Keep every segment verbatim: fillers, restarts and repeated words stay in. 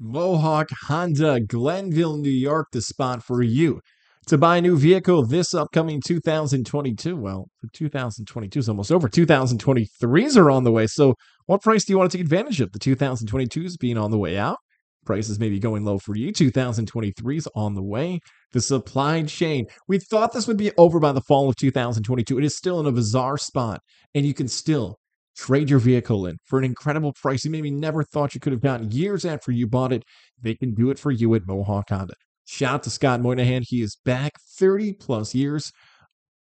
Mohawk Honda, Glenville, New York, the spot for you to buy a new vehicle this upcoming two thousand twenty-two. Well, two thousand twenty-two is almost over. two thousand twenty-threes are on the way. So what price do you want to take advantage of? The two thousand twenty-twos being on the way out. Prices may be going low for you. two thousand twenty-threes on the way. The supply chain. We thought this would be over by the fall of two thousand twenty-two. It is still in a bizarre spot, and you can still trade your vehicle in for an incredible price you maybe never thought you could have gotten years after you bought it. They can do it for you at Mohawk Honda. Shout out to Scott Moynihan. He is back thirty plus years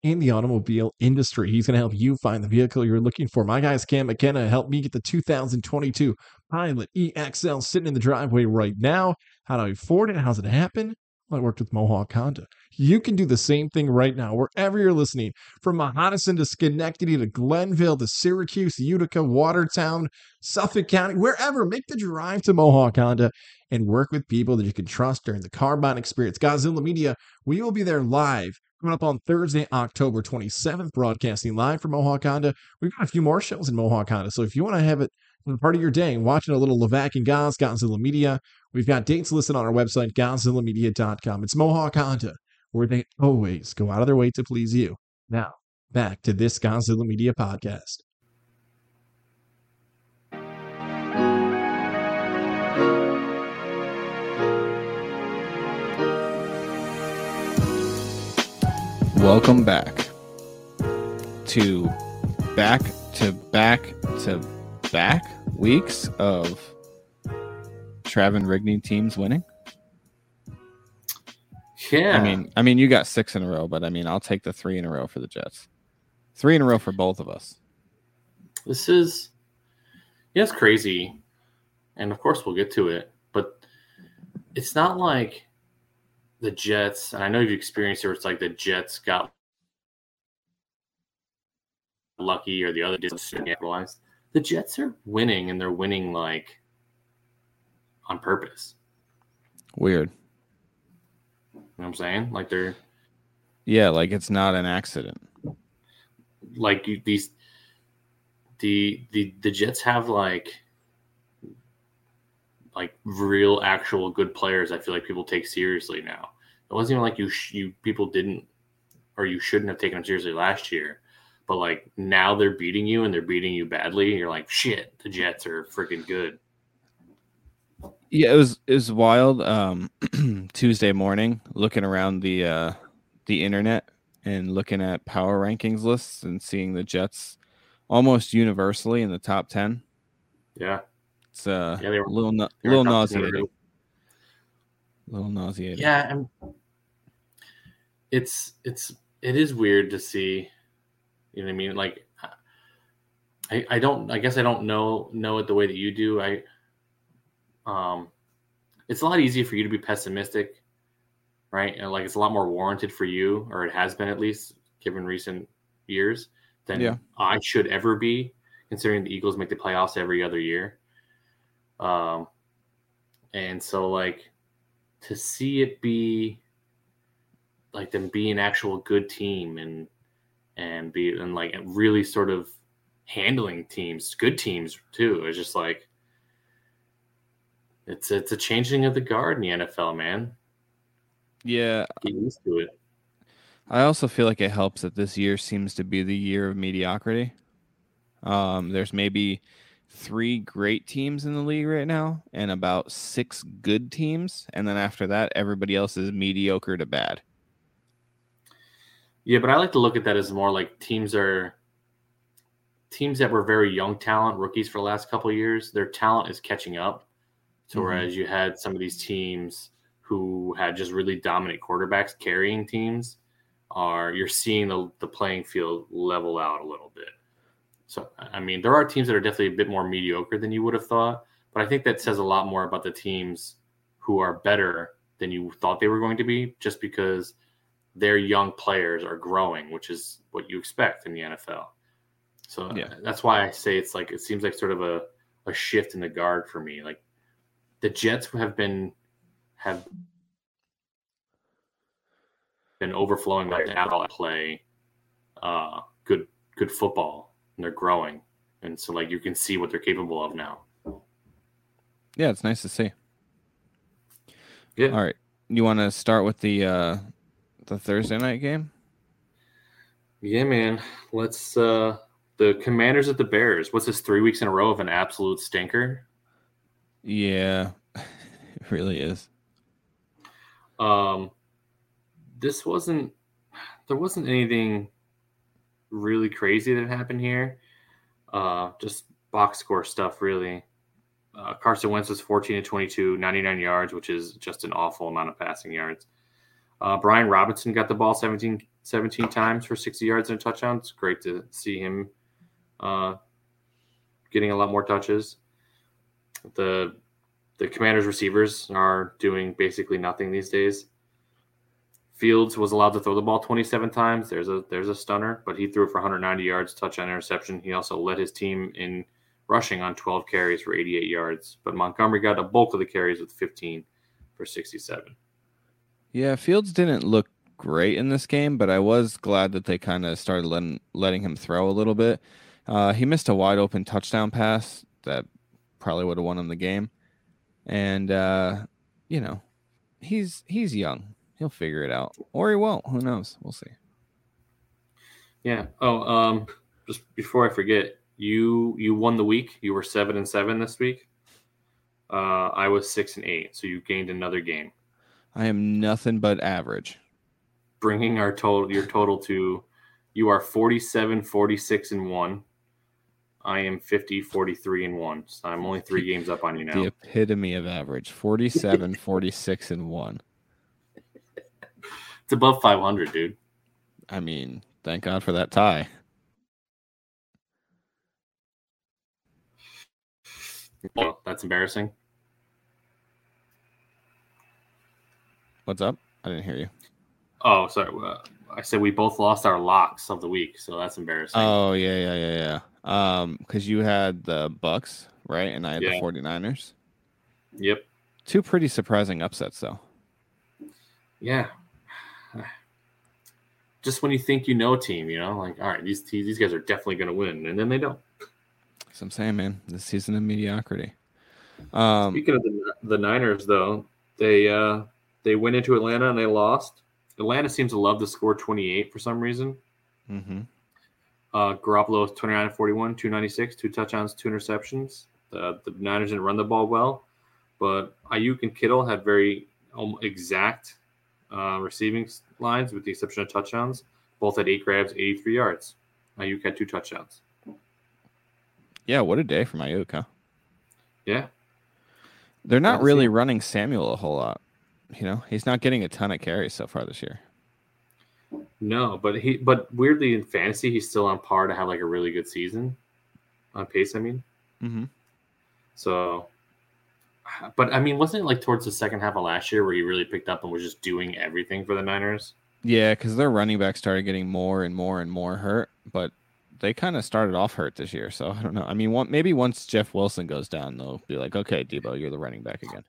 in the automobile industry. He's going to help you find the vehicle you're looking for. My guy's Cam McKenna helped me get the two thousand twenty-two Pilot E X L sitting in the driveway right now. How do I afford it? How's it happen? Well, I worked with Mohawk Honda. You can do the same thing right now, wherever you're listening, from Mahonison to Schenectady to Glenville to Syracuse, Utica, Watertown, Suffolk County, wherever. Make the drive to Mohawk Honda and work with people that you can trust during the car buying experience. Godzilla Media, we will be there live coming up on Thursday, October twenty-seventh, broadcasting live from Mohawk Honda. We've got a few more shows in Mohawk Honda, so if you want to have it part of your day, watching a little Levac and Gaz, Godzilla Media. We've got dates listed on our website, Godzilla Media dot com. It's Mohawk Honda, where they always go out of their way to please you. Now, back to this Godzilla Media podcast. Welcome back to back to back to back weeks of Trav and Rigney teams winning. Yeah, I mean, I mean, you got six in a row, but I mean, I'll take the three in a row for the Jets. Three in a row for both of us. This is, yeah, it's crazy, and of course we'll get to it. But it's not like the Jets, and I know you've experienced it, where it's like the Jets got lucky, or the other didn't capitalize. The Jets are winning, and they're winning like on purpose. Weird. You know what I'm saying? Like they're, yeah, like it's not an accident. Like these, the the the Jets have like like real, actual good players. I feel like people take seriously now. It wasn't even like you sh- you people didn't or you shouldn't have taken them seriously last year. But, like, now they're beating you, and they're beating you badly. And you're like, shit, the Jets are freaking good. Yeah, it was it was wild. Um, Tuesday morning, looking around the uh, the internet and looking at power rankings lists and seeing the Jets almost universally in the top ten. Yeah, it's uh, yeah, were, a little na- little nauseating. A little nauseating. Yeah, I'm, it's it's it is weird to see. You know what I mean? Like, I I don't. I guess I don't know know it the way that you do. I um, it's a lot easier for you to be pessimistic, right? And like, it's a lot more warranted for you, or it has been at least, given recent years, than yeah. I should ever be, considering the Eagles make the playoffs every other year. Um, and so like, to see it be like them be an actual good team and. And be and like really sort of handling teams, good teams too. It's just like it's it's a changing of the guard in the N F L, man. Yeah, get used to it. I also feel like it helps that this year seems to be the year of mediocrity. Um, there's maybe three great teams in the league right now, and about six good teams, and then after that, everybody else is mediocre to bad. Yeah, but I like to look at that as more like teams are teams that were very young talent, rookies for the last couple of years. Their talent is catching up. So mm-hmm. whereas you had some of these teams who had just really dominant quarterbacks carrying teams, are you're seeing the, the playing field level out a little bit. So, I mean, there are teams that are definitely a bit more mediocre than you would have thought, but I think that says a lot more about the teams who are better than you thought they were going to be, just because their young players are growing, which is what you expect in the N F L. So yeah. That's why I say it's like, it seems like sort of a, a shift in the guard for me. Like the Jets have been, have been overflowing like that play, uh, good, good football, and they're growing. And so like, you can see what they're capable of now. Yeah. It's nice to see. Yeah. All right. You want to start with the uh, the Thursday night game? Yeah, man. Let's uh, the Commanders at the Bears. What's this, three weeks in a row of an absolute stinker? Yeah, it really is. Um, this wasn't. There wasn't anything really crazy that happened here. Uh, just box score stuff, really. Uh, Carson Wentz was fourteen to twenty-two, ninety-nine yards, which is just an awful amount of passing yards. Uh, Brian Robinson got the ball seventeen, seventeen times for sixty yards and a touchdown. It's great to see him uh, getting a lot more touches. The the Commanders receivers are doing basically nothing these days. Fields was allowed to throw the ball twenty-seven times. There's a there's a stunner, but he threw it for one hundred ninety yards, touchdown, interception. He also led his team in rushing on twelve carries for eighty-eight yards, but Montgomery got a bulk of the carries with fifteen for sixty-seven. Yeah, Fields didn't look great in this game, but I was glad that they kind of started letting, letting him throw a little bit. Uh, he missed a wide-open touchdown pass that probably would have won him the game. And, uh, you know, he's he's young. He'll figure it out. Or he won't. Who knows? We'll see. Yeah. Oh, um, just before I forget, You you won the week. You were seven and seven this week. Uh, I was six and eight, so you gained another game. I am nothing but average. Bringing our total, your total to, you are forty-seven, forty-six and one. I am fifty, forty-three and one. So I'm only three games up on you now. The epitome of average: forty-seven, forty-six and one. It's above five hundred, dude. I mean, thank God for that tie. Oh, that's embarrassing. What's up? I didn't hear you. Oh, sorry. Uh, I said we both lost our locks of the week, so that's embarrassing. Oh, yeah, yeah, yeah, yeah. Um, because you had the Bucks, right? And I had yeah. the 49ers. Yep. Two pretty surprising upsets, though. Yeah. Just when you think you know a team, you know? Like, all right, these these guys are definitely going to win, and then they don't. So I'm saying, man, this season of mediocrity. Um, Speaking of the, the Niners, though, they uh, they went into Atlanta and they lost. Atlanta seems to love to score twenty-eight for some reason. Mm-hmm. Uh, Garoppolo is twenty-nine forty-one, two ninety-six, two touchdowns, two interceptions. Uh, the Niners didn't run the ball well, but Ayuk and Kittle had very exact uh, receiving lines with the exception of touchdowns. Both had eight grabs, eighty-three yards. Ayuk had two touchdowns. Yeah, what a day for Ayuk, huh? Yeah. They're not really running Samuel a whole lot. You know, he's not getting a ton of carries so far this year. No, but he but weirdly in fantasy, he's still on par to have like a really good season. On pace, I mean. Mm-hmm. So, but I mean, wasn't it like towards the second half of last year where he really picked up and was just doing everything for the Niners? Yeah, because their running back started getting more and more and more hurt, but they kind of started off hurt this year, so I don't know. I mean, one, maybe once Jeff Wilson goes down, they'll be like, okay, Debo, you're the running back again.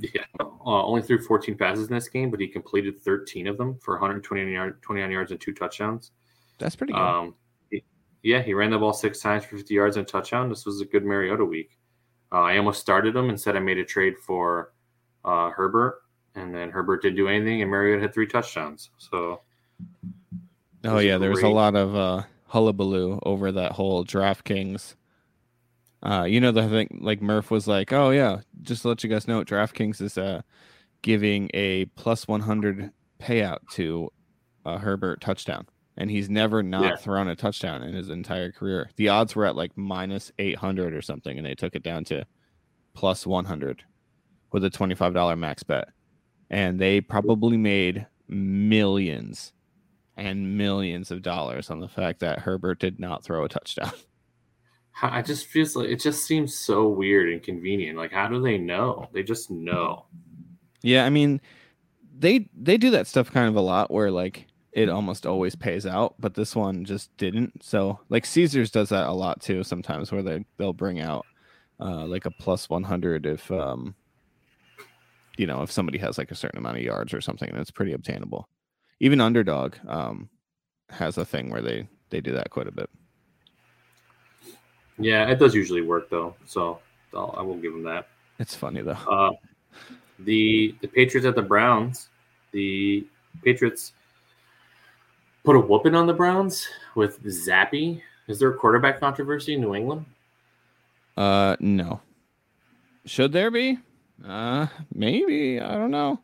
Yeah, uh, only threw fourteen passes in this game, but he completed thirteen of them for one hundred twenty-nine yards and two touchdowns. That's pretty good. Um, he, yeah, he ran the ball six times for fifty yards and a touchdown. This was a good Mariota week. Uh, I almost started him and said I made a trade for uh, Herbert, and then Herbert didn't do anything, and Mariota had three touchdowns. So... Oh, yeah, there was a lot of uh, hullabaloo over that whole DraftKings. Uh, you know, the thing, like Murph was like, oh, yeah, just to let you guys know, DraftKings is uh, giving a plus one hundred payout to a Herbert touchdown. And he's never not yeah. thrown a touchdown in his entire career. The odds were at like minus eight hundred or something, and they took it down to plus one hundred with a twenty-five dollars max bet. And they probably made millions and millions of dollars on the fact that Herbert did not throw a touchdown. I just feels like it just seems so weird and convenient. Like, how do they know? They just know. Yeah, I mean, they they do that stuff kind of a lot where like it almost always pays out, but this one just didn't. So like Caesars does that a lot too sometimes, where they they'll bring out uh, like a plus one hundred if um you know if somebody has like a certain amount of yards or something, and it's pretty obtainable. Even Underdog um, has a thing where they, they do that quite a bit. Yeah, it does usually work, though, so I'll, I will give them that. It's funny though. Uh, the the Patriots at the Browns. The Patriots put a whooping on the Browns with Zappy. Is there a quarterback controversy in New England? Uh, no. Should there be? Uh, maybe. I don't know.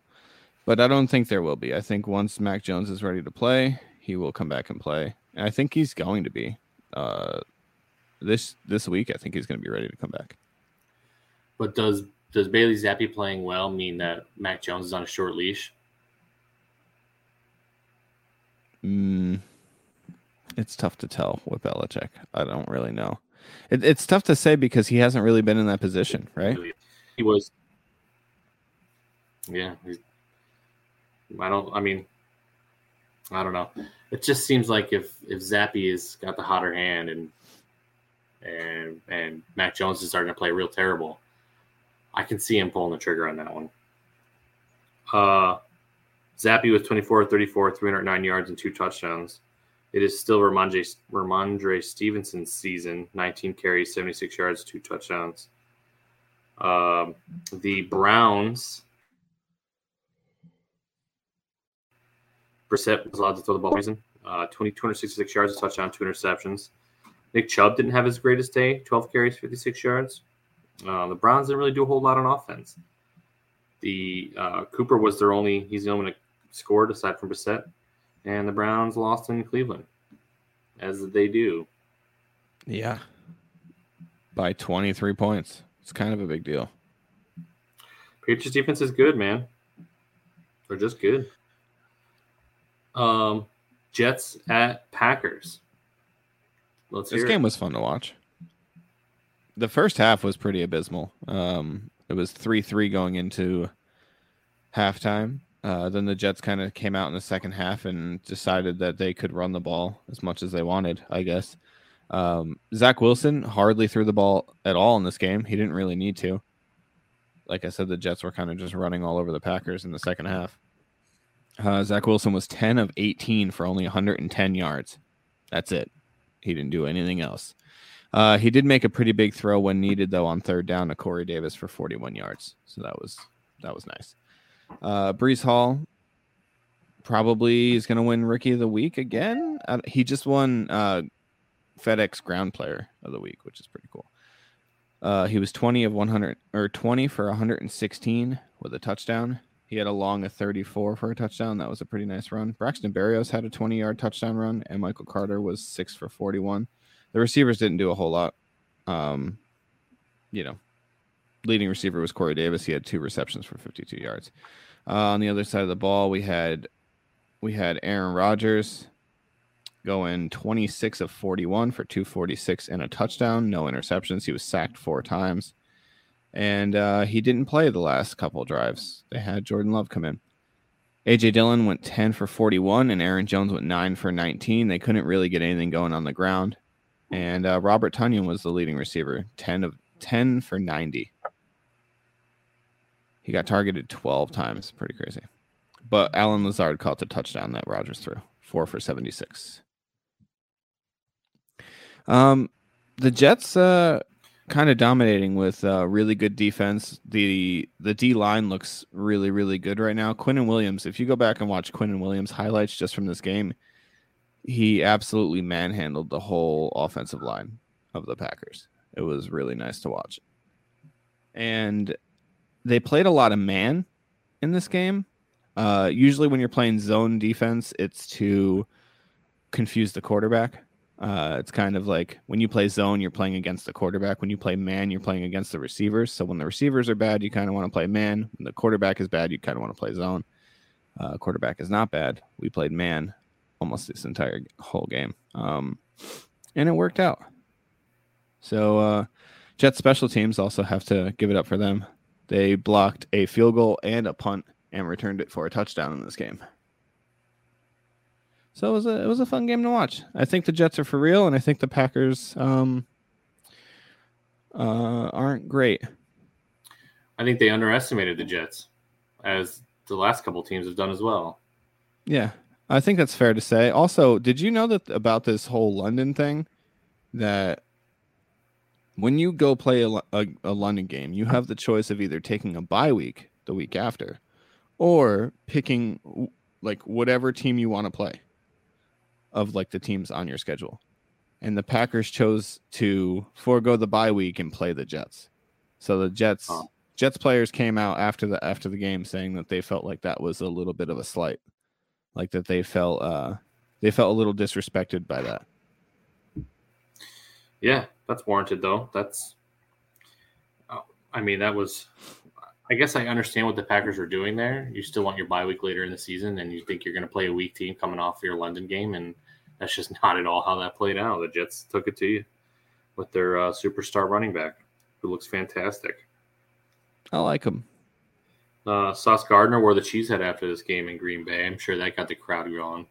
But I don't think there will be. I think once Mac Jones is ready to play, he will come back and play. And I think he's going to be. Uh, this this week, I think he's going to be ready to come back. But does does Bailey Zappe playing well mean that Mac Jones is on a short leash? Mm, it's tough to tell with Belichick. I don't really know. It, it's tough to say because he hasn't really been in that position, right? He was. Yeah. I don't, I mean, I don't know. It just seems like if, if Zappe has got the hotter hand and, and, and Mac Jones is starting to play real terrible, I can see him pulling the trigger on that one. Uh, Zappe was twenty-four of thirty-four, three hundred nine yards and two touchdowns. It is still Ramondre, Ramondre Stevenson's season, nineteen carries, seventy-six yards, two touchdowns. Um, the Browns, Brissett was allowed to throw the ball for a reason. Uh, two hundred sixty-six yards, a touchdown, two interceptions. Nick Chubb didn't have his greatest day, twelve carries, fifty-six yards. Uh, the Browns didn't really do a whole lot on offense. The uh, Cooper was their only, he's the only one that scored aside from Brissett. And the Browns lost in Cleveland, as they do. Yeah. By twenty-three points. It's kind of a big deal. Patriots defense is good, man. They're just good. Um, Jets at Packers. Let's this hear game it. was fun to watch. The first half was pretty abysmal. Um, it was three three going into halftime. Uh, then the Jets kind of came out in the second half and decided that they could run the ball as much as they wanted, I guess. Um, Zach Wilson hardly threw the ball at all in this game. He didn't really need to. Like I said, the Jets were kind of just running all over the Packers in the second half. Uh, Zach Wilson was ten of eighteen for only one hundred ten yards. That's it. He didn't do anything else. Uh, he did make a pretty big throw when needed, though, on third down to Corey Davis for forty-one yards. So that was that was nice. Uh, Breece Hall probably is going to win Rookie of the Week again. Uh, he just won uh, FedEx Ground Player of the Week, which is pretty cool. Uh, he was twenty of one hundred or twenty for one hundred sixteen with a touchdown. He had a long of thirty-four for a touchdown. That was a pretty nice run. Braxton Berrios had a twenty-yard touchdown run, and Michael Carter was six for forty-one. The receivers didn't do a whole lot. Um, you know. Leading receiver was Corey Davis. He had two receptions for fifty-two yards. Uh, on the other side of the ball, we had we had Aaron Rodgers going twenty-six of forty-one for two forty-six and a touchdown. No interceptions. He was sacked four times. And uh, he didn't play the last couple drives. They had Jordan Love come in. A J Dillon went ten for forty-one, and Aaron Jones went nine for nineteen. They couldn't really get anything going on the ground. And uh, Robert Tonyan was the leading receiver, ten of ten for ninety. He got targeted twelve times. Pretty crazy. But Alan Lazard caught the touchdown that Rodgers threw. four for seventy-six. Um, the Jets uh, kind of dominating with uh, really good defense. The the D-line looks really, really good right now. Quinnen Williams, if you go back and watch Quinnen Williams' highlights just from this game, he absolutely manhandled the whole offensive line of the Packers. It was really nice to watch. And they played a lot of man in this game. Uh, usually when you're playing zone defense, it's to confuse the quarterback. Uh, it's kind of like when you play zone, you're playing against the quarterback. When you play man, you're playing against the receivers. So when the receivers are bad, you kind of want to play man. When the quarterback is bad, you kind of want to play zone. Uh, quarterback is not bad. We played man almost this entire whole game. Um, and it worked out. So uh, Jets special teams also have to give it up for them. They blocked a field goal and a punt and returned it for a touchdown in this game. So it was a it was a fun game to watch. I think the Jets are for real, and I think the Packers um, uh, aren't great. I think they underestimated the Jets, as the last couple teams have done as well. Yeah, I think that's fair to say. Also, did you know that about this whole London thing that when you go play a, a, a London game, you have the choice of either taking a bye week the week after or picking like whatever team you want to play of like the teams on your schedule. And the Packers chose to forego the bye week and play the Jets. So the Jets oh. Jets players came out after the after the game saying that they felt like that was a little bit of a slight, like that they felt uh, they felt a little disrespected by that. Yeah, that's warranted though. That's, I mean, that was. I guess I understand what the Packers were doing there. You still want your bye week later in the season, and you think you're going to play a weak team coming off your London game, and that's just not at all how that played out. The Jets took it to you with their uh, superstar running back, who looks fantastic. I like him. Uh, Sauce Gardner wore the cheese head after this game in Green Bay. I'm sure that got the crowd going.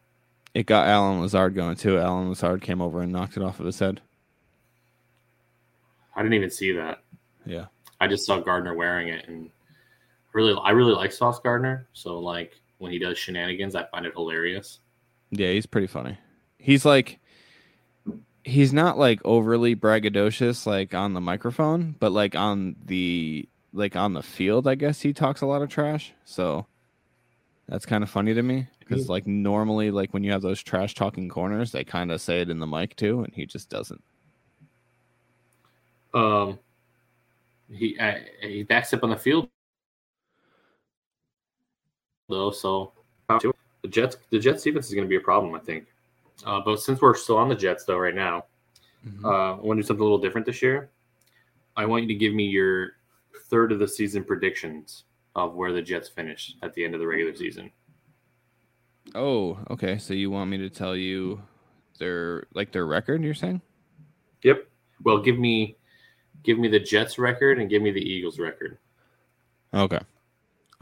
It got Alan Lazard going, too. Alan Lazard came over and knocked it off of his head. I didn't even see that. Yeah. I just saw Gardner wearing it. And really, I really like Sauce Gardner. So, like, when he does shenanigans, I find it hilarious. Yeah, he's pretty funny. He's, like, he's not, like, overly braggadocious, like, on the microphone, but, like, on the... like on the field, I guess he talks a lot of trash. So that's kind of funny to me because like normally, like when you have those trash talking corners, they kind of say it in the mic too. And he just doesn't. Um, he, I, he backs up on the field though. So the Jets, the Jets defense is going to be a problem, I think. Uh, but since we're still on the Jets though, right now, mm-hmm. uh, I want to do something a little different this year. I want you to give me your third of the season predictions of where the Jets finish at the end of the regular season. Oh, okay. So you want me to tell you their like their record, you're saying? Yep. Well, give me give me the Jets record and give me the Eagles record. Okay.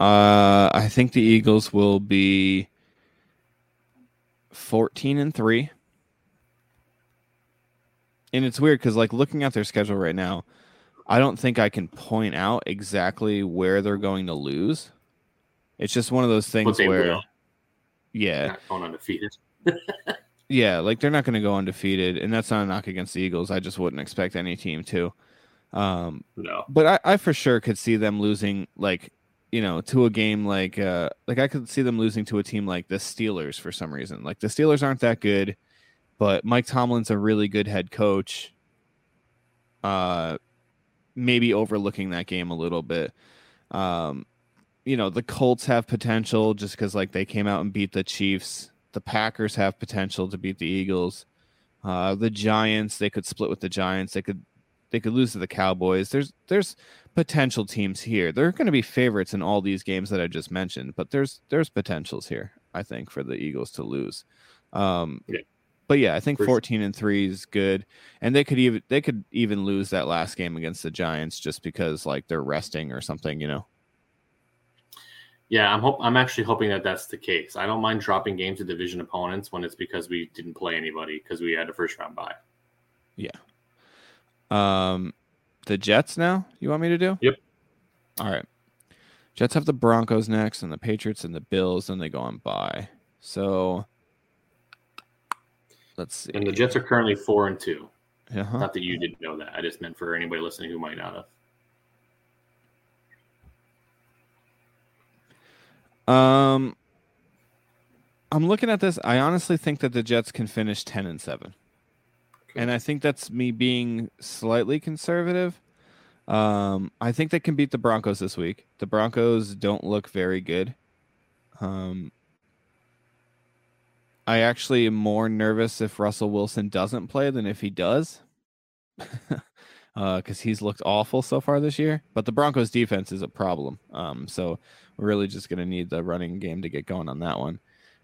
Uh I think the Eagles will be fourteen and three. And it's weird cuz like looking at their schedule right now, I don't think I can point out exactly where they're going to lose. It's just one of those things where, will. yeah, not going undefeated. yeah, like they're not going to go undefeated, and that's not a knock against the Eagles. I just wouldn't expect any team to. Um, no, but I, I for sure could see them losing, like you know, to a game like uh, like I could see them losing to a team like the Steelers for some reason. Like the Steelers aren't that good, but Mike Tomlin's a really good head coach. Uh. Maybe overlooking that game a little bit. Um, you know, the Colts have potential just because, like, they came out and beat the Chiefs. The Packers have potential to beat the Eagles. Uh, the Giants, they could split with the Giants. They could they could lose to the Cowboys. There's there's potential teams here. They're going to be favorites in all these games that I just mentioned, but there's there's potentials here, I think, for the Eagles to lose. Um, yeah. But yeah, I think fourteen and three is good, and they could even they could even lose that last game against the Giants just because like they're resting or something, you know. Yeah, I'm hope I'm actually hoping that that's the case. I don't mind dropping games to division opponents when it's because we didn't play anybody because we had a first round bye. Yeah. Um, the Jets now. You want me to do? Yep. All right. Jets have the Broncos next, and the Patriots and the Bills, and they go on bye. So. Let's see. And the Jets are currently four and two. Uh-huh. Not that you didn't know that. I just meant for anybody listening who might not have. Um, I'm looking at this. I honestly think that the Jets can finish ten and seven, okay. And I think that's me being slightly conservative. Um, I think they can beat the Broncos this week. The Broncos don't look very good. Um. I actually am more nervous if Russell Wilson doesn't play than if he does because uh, he's looked awful so far this year. But the Broncos defense is a problem. Um, so we're really just going to need the running game to get going on that one.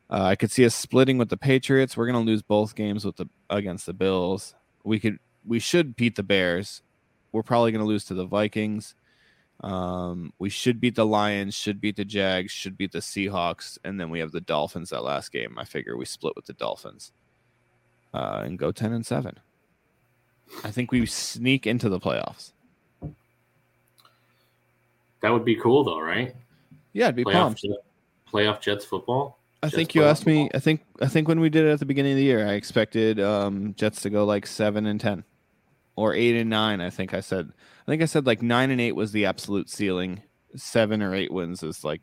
Uh, I could see us splitting with the Patriots. We're going to lose both games with the against the Bills. We could, we should beat the Bears. We're probably going to lose to the Vikings. Um, we should beat the Lions, should beat the Jags, should beat the Seahawks, and then we have the Dolphins that last game. I figure we split with the Dolphins uh, and go ten and seven. I think we sneak into the playoffs. That would be cool, though, right? Yeah, it'd be playoff, pumped. Playoff Jets football. I Jets think you asked football. me. I think I think when we did it at the beginning of the year, I expected um, Jets to go like seven and ten. or eight and nine. I think I said, I think I said like nine and eight was the absolute ceiling. Seven or eight wins is like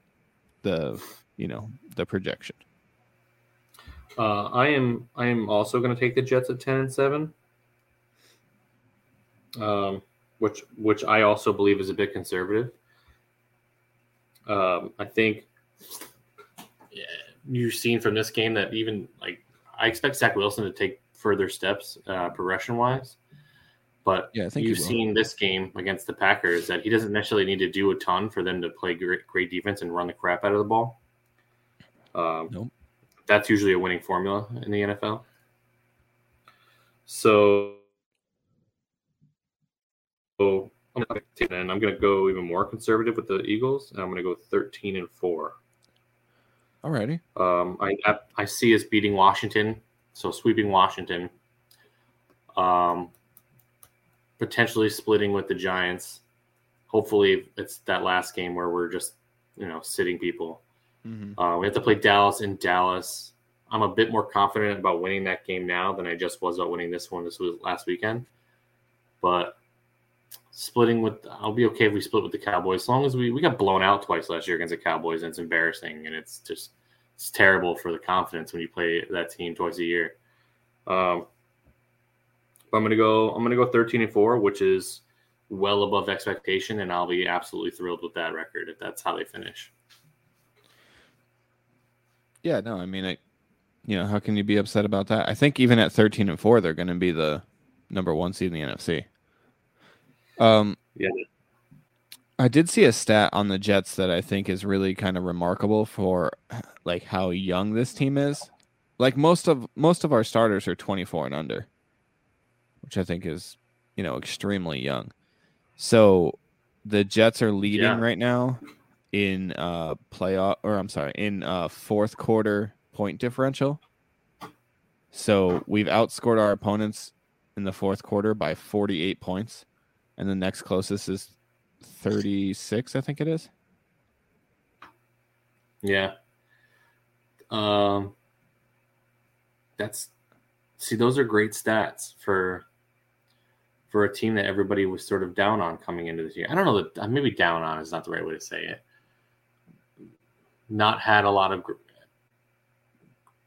the, you know, the projection. Uh, I am, I am also going to take the Jets at ten and seven, um, which, which I also believe is a bit conservative. Um, I think yeah, you've seen from this game that even like I expect Zach Wilson to take further steps uh, progression wise, but yeah, I think you've seen this game against the Packers that he doesn't necessarily need to do a ton for them to play great, great defense and run the crap out of the ball. Um, nope. That's usually a winning formula in the N F L. So, so I'm going to go even more conservative with the Eagles, and I'm going to go thirteen and four. All righty. Um, I, I I see us beating Washington, so sweeping Washington. Um, potentially splitting with the Giants. Hopefully, it's that last game where we're just you know sitting people. Mm-hmm. Uh, we have to play Dallas in Dallas. I'm a bit more confident about winning that game now than I just was about winning this one. This was last weekend, but splitting with I'll be okay if we split with the Cowboys, as long as we we got blown out twice last year against the Cowboys, and it's embarrassing and it's just it's terrible for the confidence when you play that team twice a year. Um, but I'm gonna go. I'm gonna go thirteen and four, which is well above expectation, and I'll be absolutely thrilled with that record if that's how they finish. Yeah, no, I mean, I, you know, how can you be upset about that? I think even at thirteen and four, they're going to be the number one seed in the N F C. Um, yeah, I did see a stat on the Jets that I think is really kind of remarkable for like how young this team is. Like most of most of our starters are twenty-four and under, which I think is you know extremely young. So the Jets are leading yeah. right now. In uh playoff, or I'm sorry, in uh fourth quarter point differential. So we've outscored our opponents in the fourth quarter by forty-eight points, and the next closest is thirty-six, I think it is. Yeah. Um. That's see, those are great stats for for a team that everybody was sort of down on coming into this year. I don't know that maybe down on is not the right way to say it. Not had a lot of gr-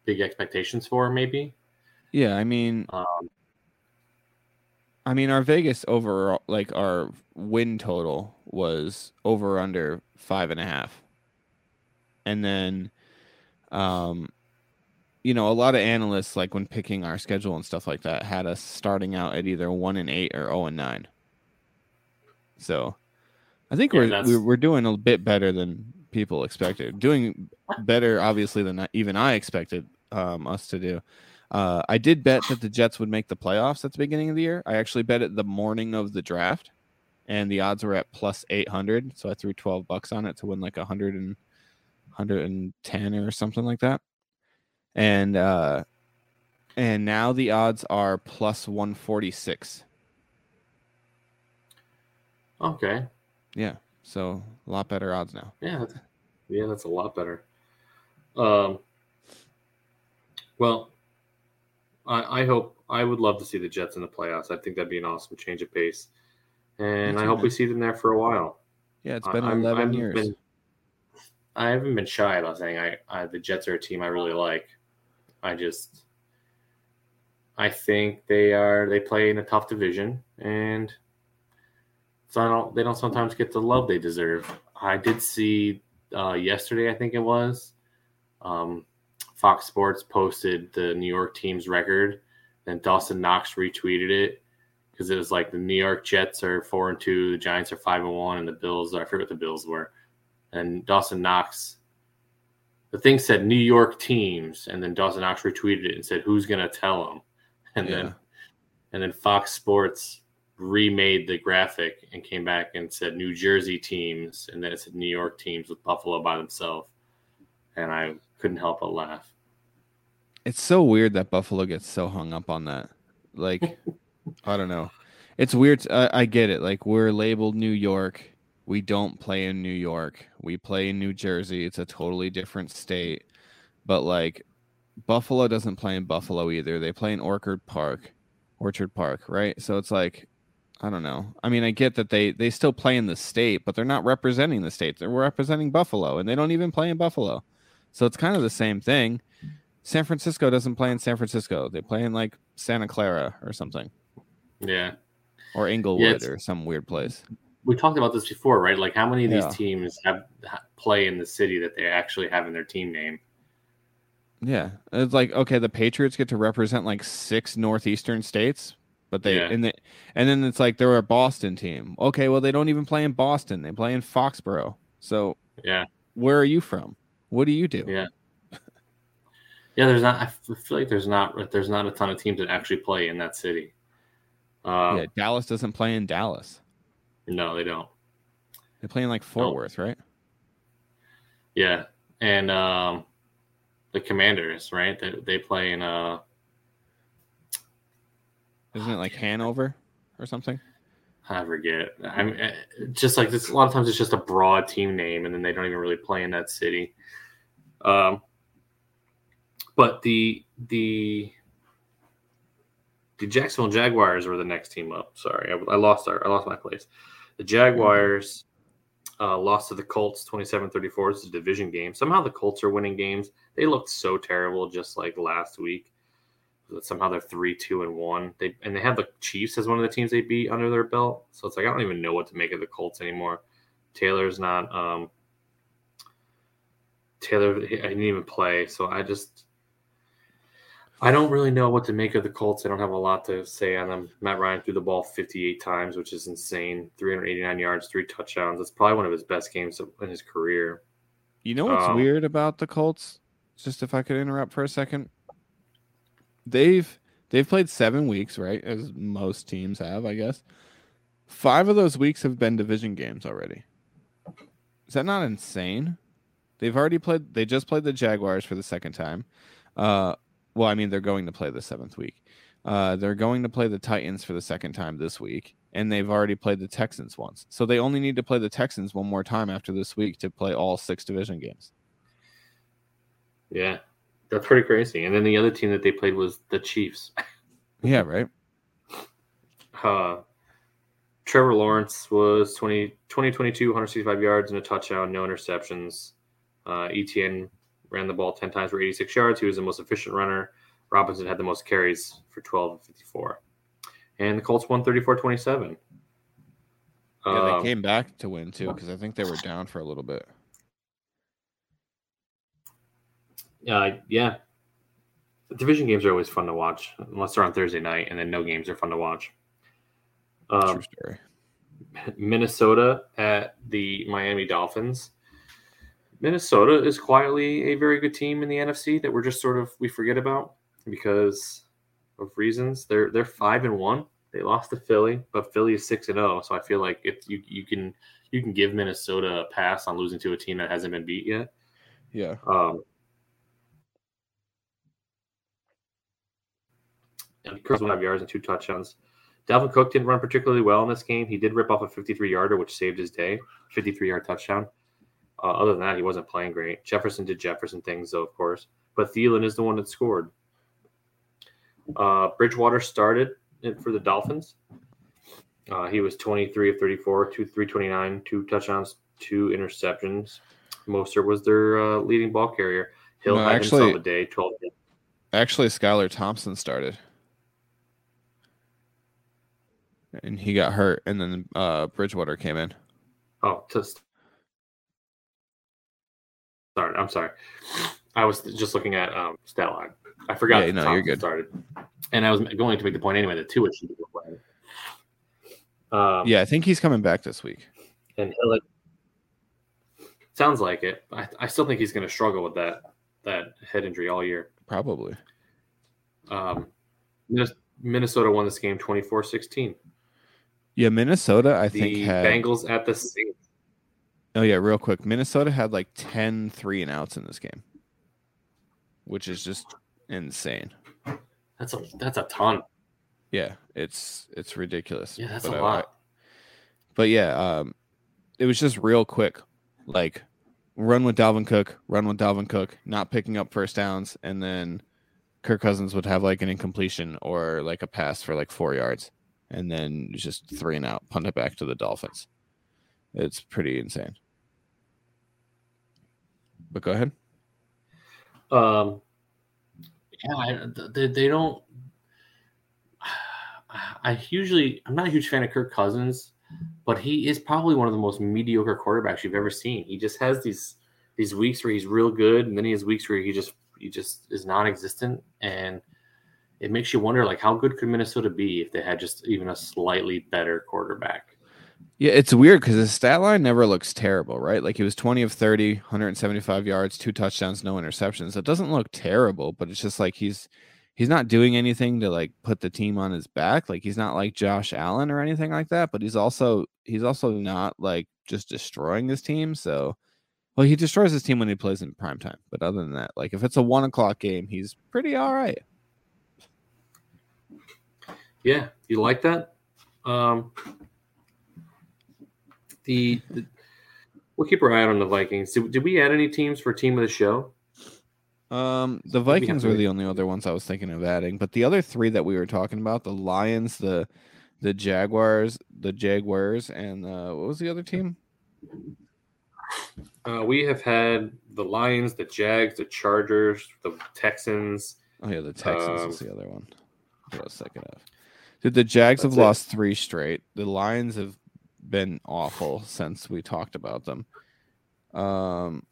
big expectations for, maybe. Yeah, I mean, um, I mean, our Vegas overall, like our win total was over under five and a half, and then, um, you know, a lot of analysts, like when picking our schedule and stuff like that, had us starting out at either one and eight or zero and nine. So, I think yeah, we're we're doing a bit better than people expected, doing better obviously than even I expected um us to do. uh I did bet that the Jets would make the playoffs at the beginning of the year. I actually bet it the morning of the draft, and the odds were at plus eight hundred, so I threw twelve bucks on it to win like one hundred and one hundred ten or something like that, and uh and now the odds are plus one forty-six. Okay, yeah. So a lot better odds now. Yeah, that's, yeah, that's a lot better. Um, well, I, I hope I would love to see the Jets in the playoffs. I think that'd be an awesome change of pace, and I hope it. we see them there for a while. Yeah, it's been I, eleven I'm, years. Been, I haven't been shy about saying I, I the Jets are a team I really like. I just I think they are they play in a tough division, and so I don't, they don't sometimes get the love they deserve. I did see uh, yesterday, I think it was, um, Fox Sports posted the New York team's record. Then Dawson Knox retweeted it because it was like the New York Jets are four and two, the Giants are five and one, and the Bills are, I forget what the Bills were. And Dawson Knox, the thing said New York teams, and then Dawson Knox retweeted it and said, "Who's gonna tell them?" And yeah. then, and then Fox Sports remade the graphic and came back and said New Jersey teams, and then it said New York teams with Buffalo by themselves, and I couldn't help but laugh. It's so weird that Buffalo gets so hung up on that. Like, I don't know. It's weird. I, I get it. Like, we're labeled New York. We don't play in New York. We play in New Jersey. It's a totally different state. But, like, Buffalo doesn't play in Buffalo either. They play in Orchard Park. Orchard Park, right? So it's like, I don't know. I mean, I get that they, they still play in the state, but they're not representing the state. They're representing Buffalo, and they don't even play in Buffalo. So it's kind of the same thing. San Francisco doesn't play in San Francisco. They play in, like, Santa Clara or something. Yeah. Or Inglewood yeah, or some weird place. We talked about this before, right? Like, how many of these yeah. teams have play in the city that they actually have in their team name? Yeah. It's like, okay, the Patriots get to represent, like, six northeastern states. But they yeah. and the, and then it's like they're a Boston team. Okay, well, they don't even play in Boston. They play in Foxborough. So yeah, where are you from? What do you do? Yeah, yeah. There's not. I feel like there's not. There's not a ton of teams that actually play in that city. Um, yeah, Dallas doesn't play in Dallas. No, they don't. They play in like Fort no. Worth, right? Yeah, and um, the Commanders, right? They they play in uh. Isn't it like Hanover or something? I forget. I mean, just like this, a lot of times it's just a broad team name, and then they don't even really play in that city. Um, but the the the Jacksonville Jaguars were the next team up. Sorry, I, I lost our I lost my place. The Jaguars uh, lost to the Colts twenty-seven thirty-four. It's a division game. Somehow the Colts are winning games. They looked so terrible just like last week. Somehow they're three, two, and one. They and they have the Chiefs as one of the teams they beat under their belt. So it's like I don't even know what to make of the Colts anymore. Taylor's not. Um, Taylor, I didn't even play, so I just I don't really know what to make of the Colts. I don't have a lot to say on them. Matt Ryan threw the ball fifty-eight times, which is insane. three hundred eighty-nine yards, three touchdowns. That's probably one of his best games in his career. You know what's um, weird about the Colts? Just if I could interrupt for a second. They've they've played seven weeks, right? As most teams have, I guess. Five of those weeks have been division games already. Is that not insane? They've already played. They just played the Jaguars for the second time. Uh, well, I mean, they're going to play the seventh week. Uh, they're going to play the Titans for the second time this week, and they've already played the Texans once. So they only need to play the Texans one more time after this week to play all six division games. Yeah. That's pretty crazy. And then the other team that they played was the Chiefs. Yeah, right. Uh, Trevor Lawrence was twenty, twenty, twenty-two, one hundred sixty-five yards and a touchdown, no interceptions. Uh, Etienne ran the ball ten times for eighty-six yards. He was the most efficient runner. Robinson had the most carries for twelve and fifty-four. And the Colts won thirty-four twenty-seven. Yeah, um, they came back to win, too, because I think they were down for a little bit. Uh, yeah, the division games are always fun to watch, unless they're on Thursday night, and then no games are fun to watch. Um, True story. Minnesota at the Miami Dolphins. Minnesota is quietly a very good team in the N F C that we're just sort of we forget about because of reasons. They're they're five and one. They lost to Philly, but Philly is six and zero. So I feel like if you you can you can give Minnesota a pass on losing to a team that hasn't been beat yet. Yeah. Um, one hundred five yards and two touchdowns. Dalvin Cook didn't run particularly well in this game. He did rip off a fifty-three-yarder, which saved his day. fifty-three-yard touchdown. Uh, other than that, he wasn't playing great. Jefferson did Jefferson things, though, of course. But Thielen is the one that scored. Uh, Bridgewater started for the Dolphins. Uh, he was twenty-three of thirty-four, two three twenty-nine, two touchdowns, two interceptions. Mostert was their uh, leading ball carrier. Hill no, had actually, himself a day. twelve. Actually, Skylar Thompson started. And he got hurt, and then uh, Bridgewater came in. Oh, just sorry. I'm sorry. I was just looking at um, Statline. I forgot. Yeah, that no, Thompson you're good. Started, and I was going to make the point anyway that Tua should be playing. Um, yeah, I think he's coming back this week. And Hill, sounds like it. I, I still think he's going to struggle with that that head injury all year. Probably. Um, Minnesota won this game twenty-four sixteen. Yeah, Minnesota, I the think, had... The Bengals at the Saints. Oh, yeah, real quick. Minnesota had, like, ten three-and-outs in this game, which is just insane. That's a that's a ton. Yeah, it's it's ridiculous. Yeah, that's but a I, lot. I, but, yeah, um, it was just real quick. Like, run with Dalvin Cook, run with Dalvin Cook, not picking up first downs, and then Kirk Cousins would have, like, an incompletion or, like, a pass for, like, four yards. and then just three and out, punt it back to the Dolphins. It's pretty insane. But go ahead. Um, yeah, they, they don't. I usually, I'm not a huge fan of Kirk Cousins, but he is probably one of the most mediocre quarterbacks you've ever seen. He just has these these weeks where he's real good, and then he has weeks where he just he just is non-existent, and it makes you wonder, like, how good could Minnesota be if they had just even a slightly better quarterback? Yeah, it's weird because his stat line never looks terrible, right? Like, he was twenty of thirty, one hundred seventy-five yards, two touchdowns, no interceptions. It doesn't look terrible, but it's just like he's he's not doing anything to, like, put the team on his back. Like, he's not like Josh Allen or anything like that, but he's also he's also not, like, just destroying his team. So, well, he destroys his team when he plays in prime time. But other than that, like, if it's a one o'clock game, he's pretty all right. Yeah, you like that? Um, the, the we'll keep our eye out on the Vikings. Did, did we add any teams for team of the show? Um, the Vikings were the only other ones I was thinking of adding, but the other three that we were talking about, the Lions, the the Jaguars, the Jaguars, and uh, what was the other team? Uh, we have had the Lions, the Jags, the Chargers, the Texans. Oh yeah, the Texans um, is the other one. What was second half? Dude, the Jags That's have it. lost three straight. The Lions have been awful since we talked about them. Um,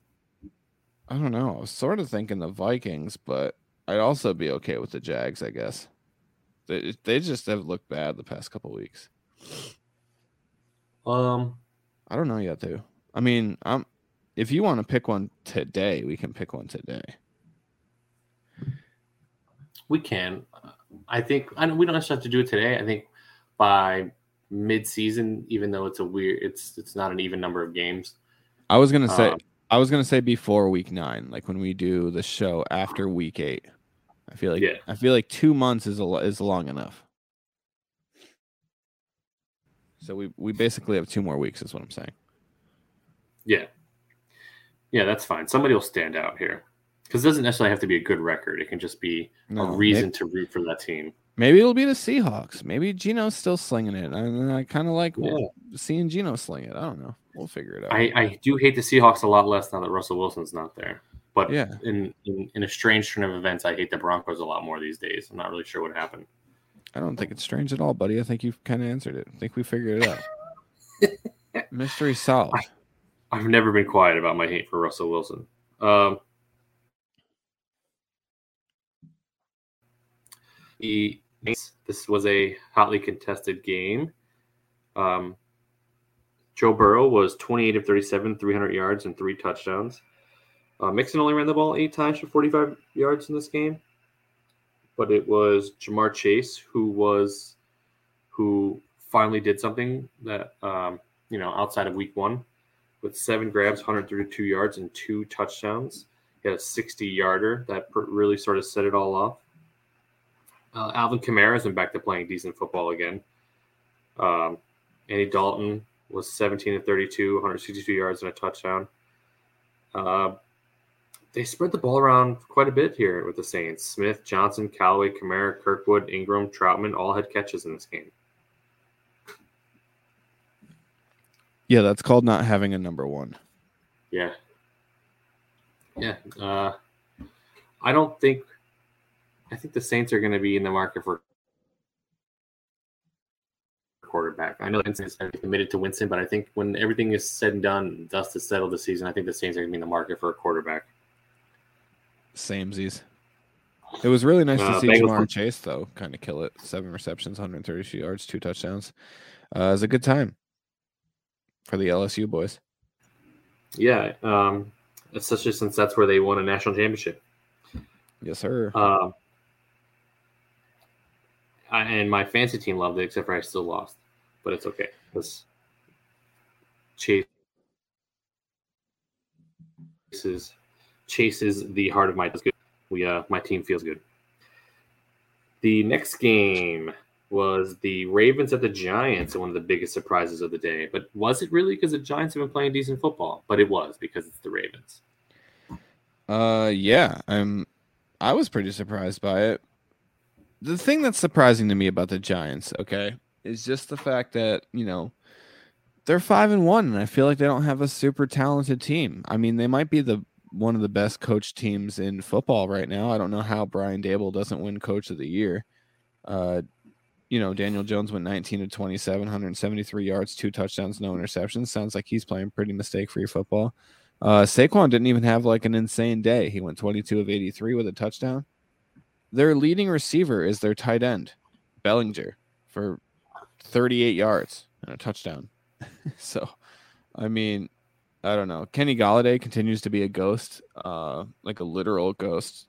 I don't know. I was sort of thinking the Vikings, but I'd also be okay with the Jags, I guess. They they just have looked bad the past couple weeks. Um, I don't know yet, too. I mean, I'm if you want to pick one today, we can pick one today. We can. I think I don't, we don't actually have to do it today. I think by mid-season, even though it's a weird, it's it's not an even number of games. I was gonna say, um, I was gonna say before week nine, like when we do the show after week eight. I feel like yeah. I feel like two months is a, is long enough. So we we basically have two more weeks, is what I'm saying. Yeah, yeah, that's fine. Somebody will stand out here. Because it doesn't necessarily have to be a good record. It can just be no, a reason maybe, to root for that team. Maybe it'll be the Seahawks. Maybe Geno's still slinging it. And I, I kind of like yeah. well, seeing Geno sling it. I don't know. We'll figure it out. I, I do hate the Seahawks a lot less now that Russell Wilson's not there. But yeah. in, in, in a strange turn of events, I hate the Broncos a lot more these days. I'm not really sure what happened. I don't think it's strange at all, buddy. I think you've kind of answered it. I think we figured it out. Mystery solved. I, I've never been quiet about my hate for Russell Wilson. Um The, this was a hotly contested game. Um, Joe Burrow was twenty-eight of thirty-seven, three hundred yards, and three touchdowns. Uh, Mixon only ran the ball eight times for forty-five yards in this game, but it was Jamar Chase who was who finally did something that um, you know outside of week one with seven grabs, one hundred thirty-two yards, and two touchdowns. He had a sixty-yarder that really sort of set it all off. Uh, Alvin Kamara's been back to playing decent football again. Um, Andy Dalton was seventeen of thirty-two, one hundred sixty-two yards and a touchdown. Uh, they spread the ball around quite a bit here with the Saints. Smith, Johnson, Callaway, Kamara, Kirkwood, Ingram, Troutman all had catches in this game. Yeah, that's called not having a number one. Yeah. Yeah. Uh, I don't think... I think the Saints are going to be in the market for quarterback. I know Winston is committed to Winston, but I think when everything is said and done, dust is settled this season, I think the Saints are going to be in the market for a quarterback. Samesies. It was really nice uh, to see Jamar Chase, though, kind of kill it. Seven receptions, one hundred thirty-two yards, two touchdowns. Uh, it was a good time for the L S U boys. Yeah, um, especially since that's where they won a national championship. Yes, sir. Uh, I, and my fantasy team loved it, except for I still lost. But it's okay. This Chase is chases the heart of my good. We uh my team feels good. The next game was the Ravens at the Giants, one of the biggest surprises of the day. But was it really? Because the Giants have been playing decent football, but it was because it's the Ravens. Uh yeah, I'm I was pretty surprised by it. The thing that's surprising to me about the Giants, okay, is just the fact that, you know, they're five and one, and I feel like they don't have a super talented team. I mean, they might be the one of the best coach teams in football right now. I don't know how Brian Daboll doesn't win Coach of the Year. Uh, you know, Daniel Jones went nineteen of twenty-seven, one hundred seventy-three yards, two touchdowns, no interceptions. Sounds like he's playing pretty mistake-free football. Uh, Saquon didn't even have like an insane day. He went twenty-two of eighty-three with a touchdown. Their leading receiver is their tight end, Bellinger, for thirty-eight yards and a touchdown. So, I mean, I don't know. Kenny Golladay continues to be a ghost, uh, like a literal ghost,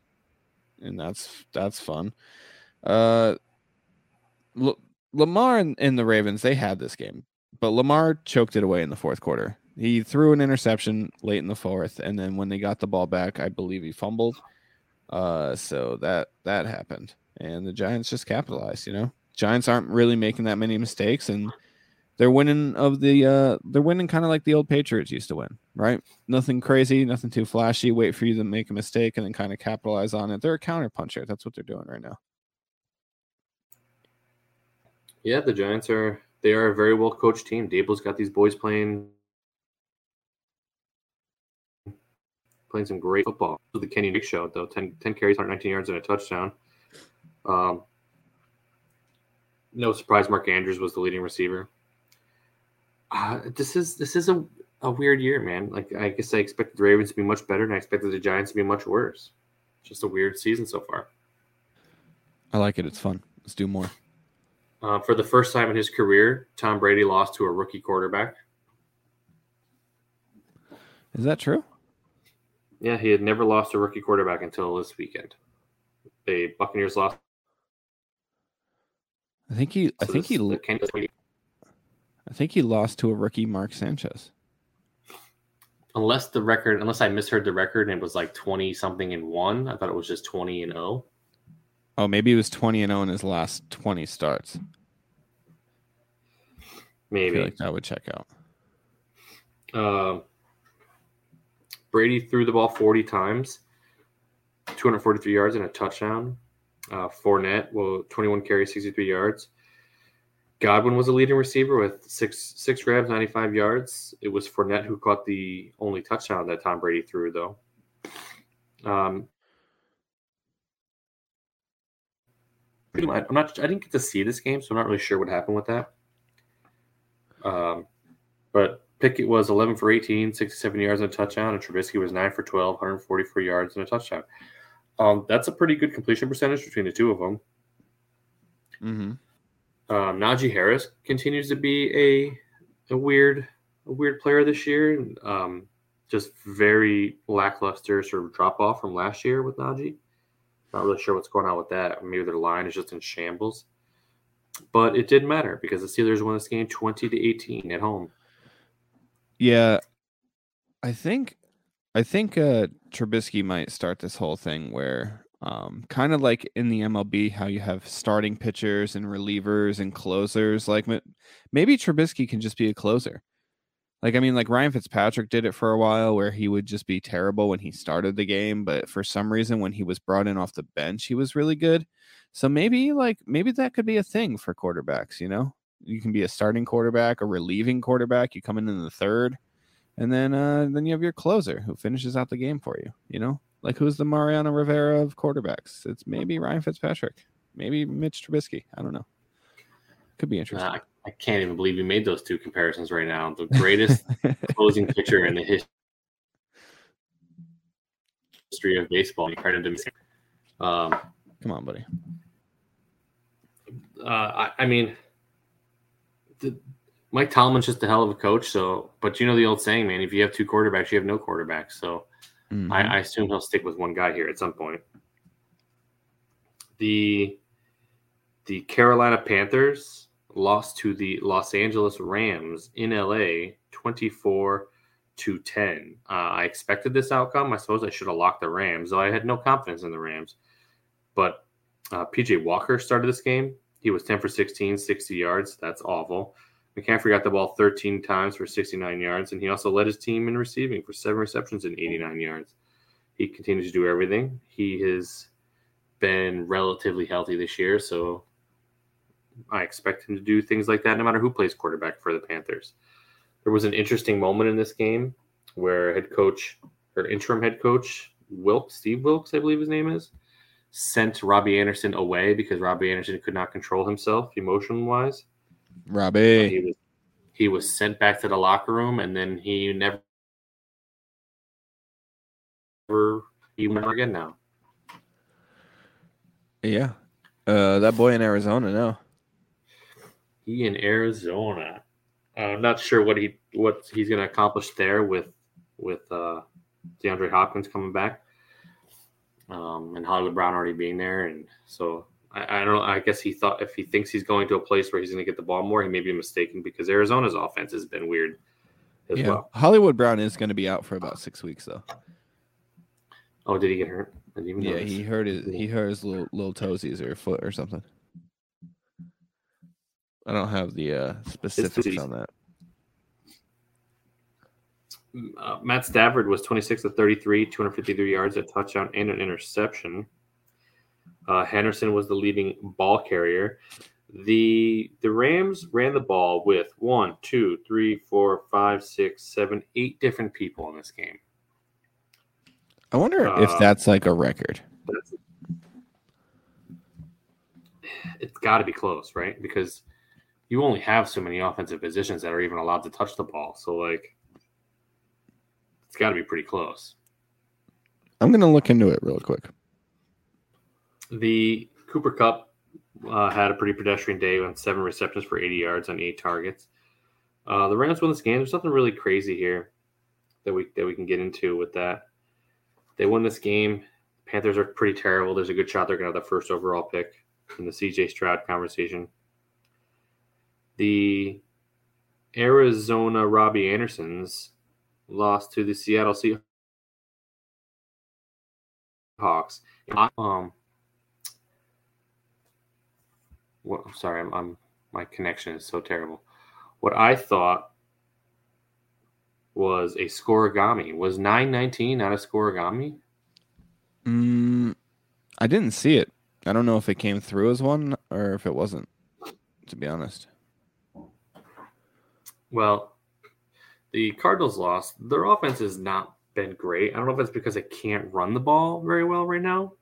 and that's that's fun. Uh, L- Lamar and, and the Ravens, they had this game, but Lamar choked it away in the fourth quarter. He threw an interception late in the fourth, and then when they got the ball back, I believe he fumbled. Uh, so that that happened, and the Giants just capitalized. You know, Giants aren't really making that many mistakes, and they're winning of the uh, they're winning kind of like the old Patriots used to win, right? Nothing crazy, nothing too flashy. Wait for you to make a mistake and then kind of capitalize on it. They're a counterpuncher. That's what they're doing right now. Yeah, the Giants are they are a very well coached team. Daboll's got these boys playing playing some great football. The Kenny Nick show though, ten, ten carries, one hundred nineteen yards, and a touchdown. Um, no surprise, Mark Andrews was the leading receiver. Uh, this is this is a, a weird year, man. Like I guess I expected the Ravens to be much better, and I expected the Giants to be much worse. Just a weird season so far. I like it. It's fun. Let's do more. Uh, for the first time in his career, Tom Brady lost to a rookie quarterback. Is that true? Yeah, he had never lost a rookie quarterback until this weekend. The Buccaneers lost. I think he. I so think this, he. Kansas City. I think he lost to a rookie, Mark Sanchez. Unless the record, unless I misheard the record, and it was like twenty something and one. I thought it was just twenty and zero. Oh, maybe it was twenty and zero in his last twenty starts. Maybe I feel like that would check out. Um. Uh, Brady threw the ball forty times, two hundred forty-three yards and a touchdown. Uh, Fournette, well, twenty-one carries, sixty-three yards. Godwin was the leading receiver with six six grabs, ninety-five yards. It was Fournette who caught the only touchdown that Tom Brady threw, though. Um, I'm not. I didn't get to see this game, so I'm not really sure what happened with that. Um, but. Pickett was eleven for eighteen, sixty-seven yards and a touchdown, and Trubisky was nine for twelve, one hundred forty-four yards and a touchdown. Um, that's a pretty good completion percentage between the two of them. Mm-hmm. Um, Najee Harris continues to be a a weird a weird player this year. Um, just very lackluster sort of drop-off from last year with Najee. Not really sure what's going on with that. Maybe their line is just in shambles. But it didn't matter because the Steelers won this game twenty to eighteen at home. Yeah, I think I think uh, Trubisky might start this whole thing where um, kind of like in the M L B, how you have starting pitchers and relievers and closers. Like maybe Trubisky can just be a closer. Like, I mean, like Ryan Fitzpatrick did it for a while where he would just be terrible when he started the game. But for some reason, when he was brought in off the bench, he was really good. So maybe like maybe that could be a thing for quarterbacks, you know? You can be a starting quarterback, a relieving quarterback. You come in in the third, and then uh, then you have your closer who finishes out the game for you. You know, like who's the Mariano Rivera of quarterbacks? It's maybe Ryan Fitzpatrick, maybe Mitch Trubisky. I don't know. Could be interesting. Uh, I can't even believe you made those two comparisons right now. The greatest closing pitcher in the history of baseball. Um, come on, buddy. Uh, I, I mean. Mike Tomlin's just a hell of a coach, so but you know the old saying, man, if you have two quarterbacks, you have no quarterbacks. So mm-hmm. I, I assume he'll stick with one guy here at some point. The the Carolina Panthers lost to the Los Angeles Rams in L A twenty-four to ten. Uh, I expected this outcome. I suppose I should have locked the Rams, though I had no confidence in the Rams. But uh, P J Walker started this game. He was ten for sixteen, sixty yards. That's awful. McCaffrey got the ball thirteen times for sixty-nine yards, and he also led his team in receiving for seven receptions and eighty-nine yards. He continues to do everything. He has been relatively healthy this year, so I expect him to do things like that no matter who plays quarterback for the Panthers. There was an interesting moment in this game where head coach or interim head coach Wilkes, Steve Wilkes, I believe his name is, sent Robbie Anderson away because Robbie Anderson could not control himself emotion-wise. Robbie. He was, he was sent back to the locker room, and then he never, never he went again now. Yeah. Uh, that boy in Arizona now. He in Arizona. I'm not sure what he what he's going to accomplish there with with uh, DeAndre Hopkins coming back, um, and Hollywood Brown already being there, and so I, I don't know. I guess he thought if he thinks he's going to a place where he's going to get the ball more, he may be mistaken because Arizona's offense has been weird as yeah. well. Hollywood Brown is going to be out for about six weeks though. Oh, did he get hurt? I didn't even yeah, notice. he hurt his he hurt his little little toesies or foot or something. I don't have the uh, specifics on that. Uh, Matt Stafford was twenty-six of thirty-three, two hundred fifty-three yards, a touchdown, and an interception. Uh, Henderson was the leading ball carrier. The the Rams ran the ball with one, two, three, four, five, six, seven, eight different people in this game. I wonder uh, if that's like a record. That's, it's got to be close, right? Because you only have so many offensive positions that are even allowed to touch the ball. So, like, it's got to be pretty close. I'm going to look into it real quick. The Cooper Cup uh, had a pretty pedestrian day on seven receptions for eighty yards on eight targets. Uh, the Rams won this game. There's nothing really crazy here that we that we can get into with that. They won this game. Panthers are pretty terrible. There's a good shot they're going to have the first overall pick in the C J Stroud conversation. The Arizona Robbie Andersons lost to the Seattle Seahawks. Um, what, I'm sorry, I'm, I'm my connection is so terrible. What I thought was a scorigami. Was nine nineteen not a scorigami? Mm, I didn't see it. I don't know if it came through as one or if it wasn't, to be honest. Well, the Cardinals lost. Their offense has not been great. I don't know if it's because they can't run the ball very well right now.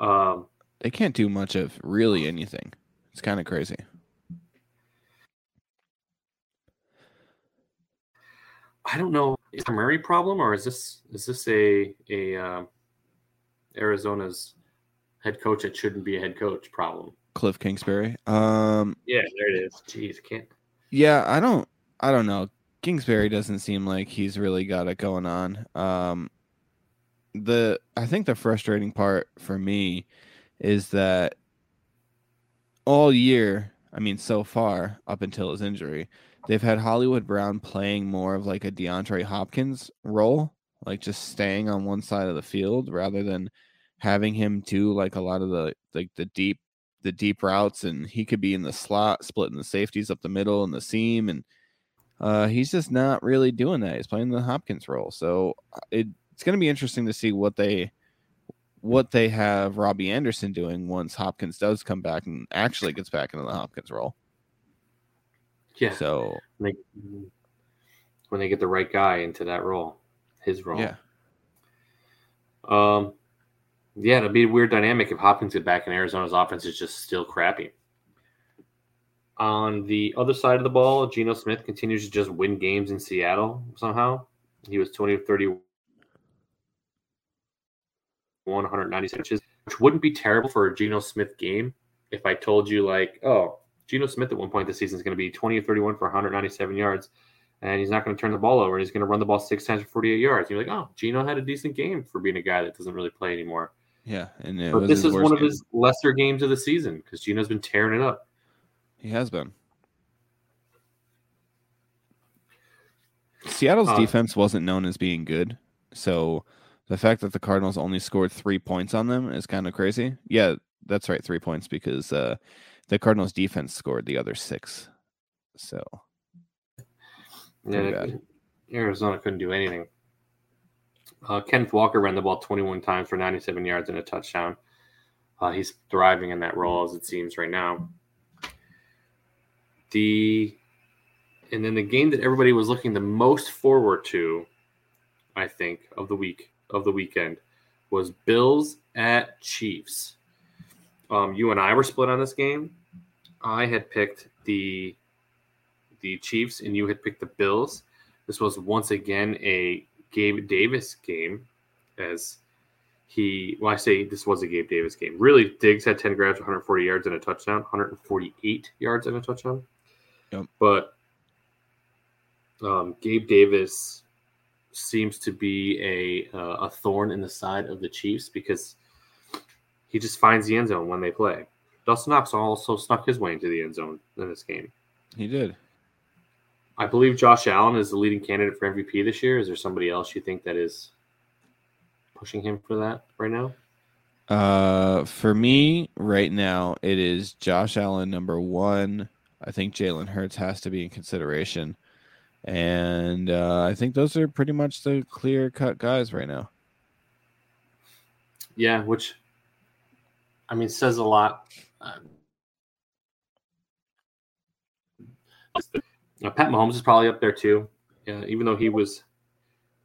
Um, they can't do much of really anything. It's kind of crazy. I don't know. Is it a Murray problem, or is this is this a a uh, Arizona's head coach that shouldn't be a head coach problem? Cliff Kingsbury. Um, yeah, there it is. Jeez, can't. Yeah, I don't I don't know. Kingsbury doesn't seem like he's really got it going on. Um, the I think the frustrating part for me is that all year, I mean so far up until his injury, they've had Hollywood Brown playing more of like a DeAndre Hopkins role, like just staying on one side of the field rather than having him do like a lot of the like the deep the deep routes, and he could be in the slot, splitting the safeties up the middle and the seam. And uh, he's just not really doing that. He's playing the Hopkins role. So it, it's going to be interesting to see what they, what they have Robbie Anderson doing once Hopkins does come back and actually gets back into the Hopkins role. Yeah. So like when they get the right guy into that role, his role. Yeah. Um, Yeah, it'd be a weird dynamic if Hopkins get back and Arizona's offense is just still crappy. On the other side of the ball, Geno Smith continues to just win games in Seattle somehow. He was twenty of thirty-one, one hundred ninety-six inches, which wouldn't be terrible for a Geno Smith game if I told you, like, oh, Geno Smith at one point this season is going to be twenty of thirty-one for one hundred ninety-seven yards, and he's not going to turn the ball over, and he's going to run the ball six times for forty-eight yards. You're like, oh, Geno had a decent game for being a guy that doesn't really play anymore. Yeah, and it but was this his is one game. Of his lesser games of the season because Gino's been tearing it up. He has been. Seattle's uh, defense wasn't known as being good, so the fact that the Cardinals only scored three points on them is kind of crazy. Yeah, that's right, three points because uh, the Cardinals' defense scored the other six. So, yeah, Arizona couldn't do anything. Uh, Kenneth Walker ran the ball twenty-one times for ninety-seven yards and a touchdown. Uh, he's thriving in that role as it seems right now. The and then the game that everybody was looking the most forward to, I think, of the week of the weekend was Bills at Chiefs. Um, you and I were split on this game. I had picked the the Chiefs, and you had picked the Bills. This was once again a Gabe Davis game, as he. Well, I say this was a Gabe Davis game. Really, Diggs had ten grabs, one hundred forty yards, and a touchdown. one hundred forty-eight yards and a touchdown. Yep. But um, Gabe Davis seems to be a uh, a thorn in the side of the Chiefs because he just finds the end zone when they play. Dustin Knox also snuck his way into the end zone in this game. He did. I believe Josh Allen is the leading candidate for M V P this year. Is there somebody else you think that is pushing him for that right now? Uh, for me, right now, it is Josh Allen number one. I think Jalen Hurts has to be in consideration. And uh, I think those are pretty much the clear-cut guys right now. Yeah, which, I mean, says a lot. Um, Uh, Pat Mahomes is probably up there too, uh, even though he was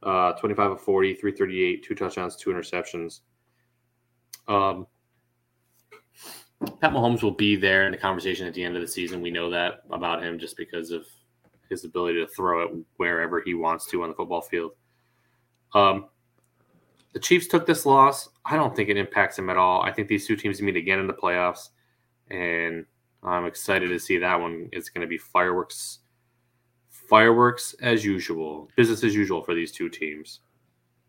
uh, twenty-five of forty, three thirty-eight, two touchdowns, two interceptions. Um, Pat Mahomes will be there in the conversation at the end of the season. We know that about him just because of his ability to throw it wherever he wants to on the football field. Um, the Chiefs took this loss. I don't think it impacts him at all. I think these two teams meet again in the playoffs, and I'm excited to see that one. It's going to be fireworks. Fireworks as usual, business as usual for these two teams.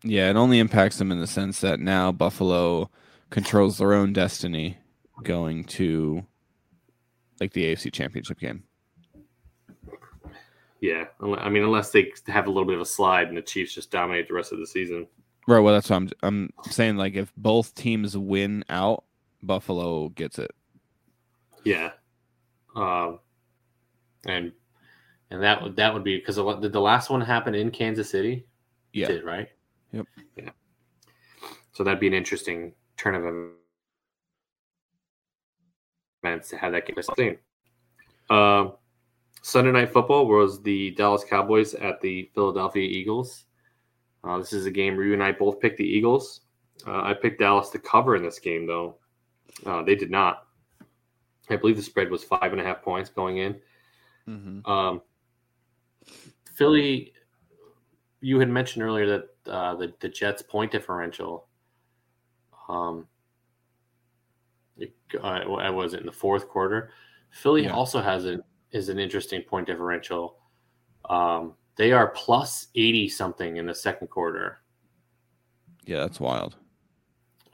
Yeah, it only impacts them in the sense that now Buffalo controls their own destiny going to like the A F C Championship game. Yeah, I mean, unless they have a little bit of a slide and the Chiefs just dominate the rest of the season. Right, well, that's what I'm, I'm saying. Like, if both teams win out, Buffalo gets it. Yeah. Um, and... And that would that would be because did the last one happen in Kansas City? Yeah. It did, right? Yep. Yeah. So that'd be an interesting turn of events to have that game. Uh, Sunday Night Football was the Dallas Cowboys at the Philadelphia Eagles. Uh, this is a game where you and I both picked the Eagles. Uh, I picked Dallas to cover in this game, though. Uh, they did not. I believe the spread was five and a half points going in. Mm-hmm. Um, Philly, you had mentioned earlier that uh, the, the Jets' point differential, um, it, uh, it was in the fourth quarter. Philly yeah. also has an is an interesting point differential. Um, they are plus eighty something in the second quarter. Yeah, that's wild.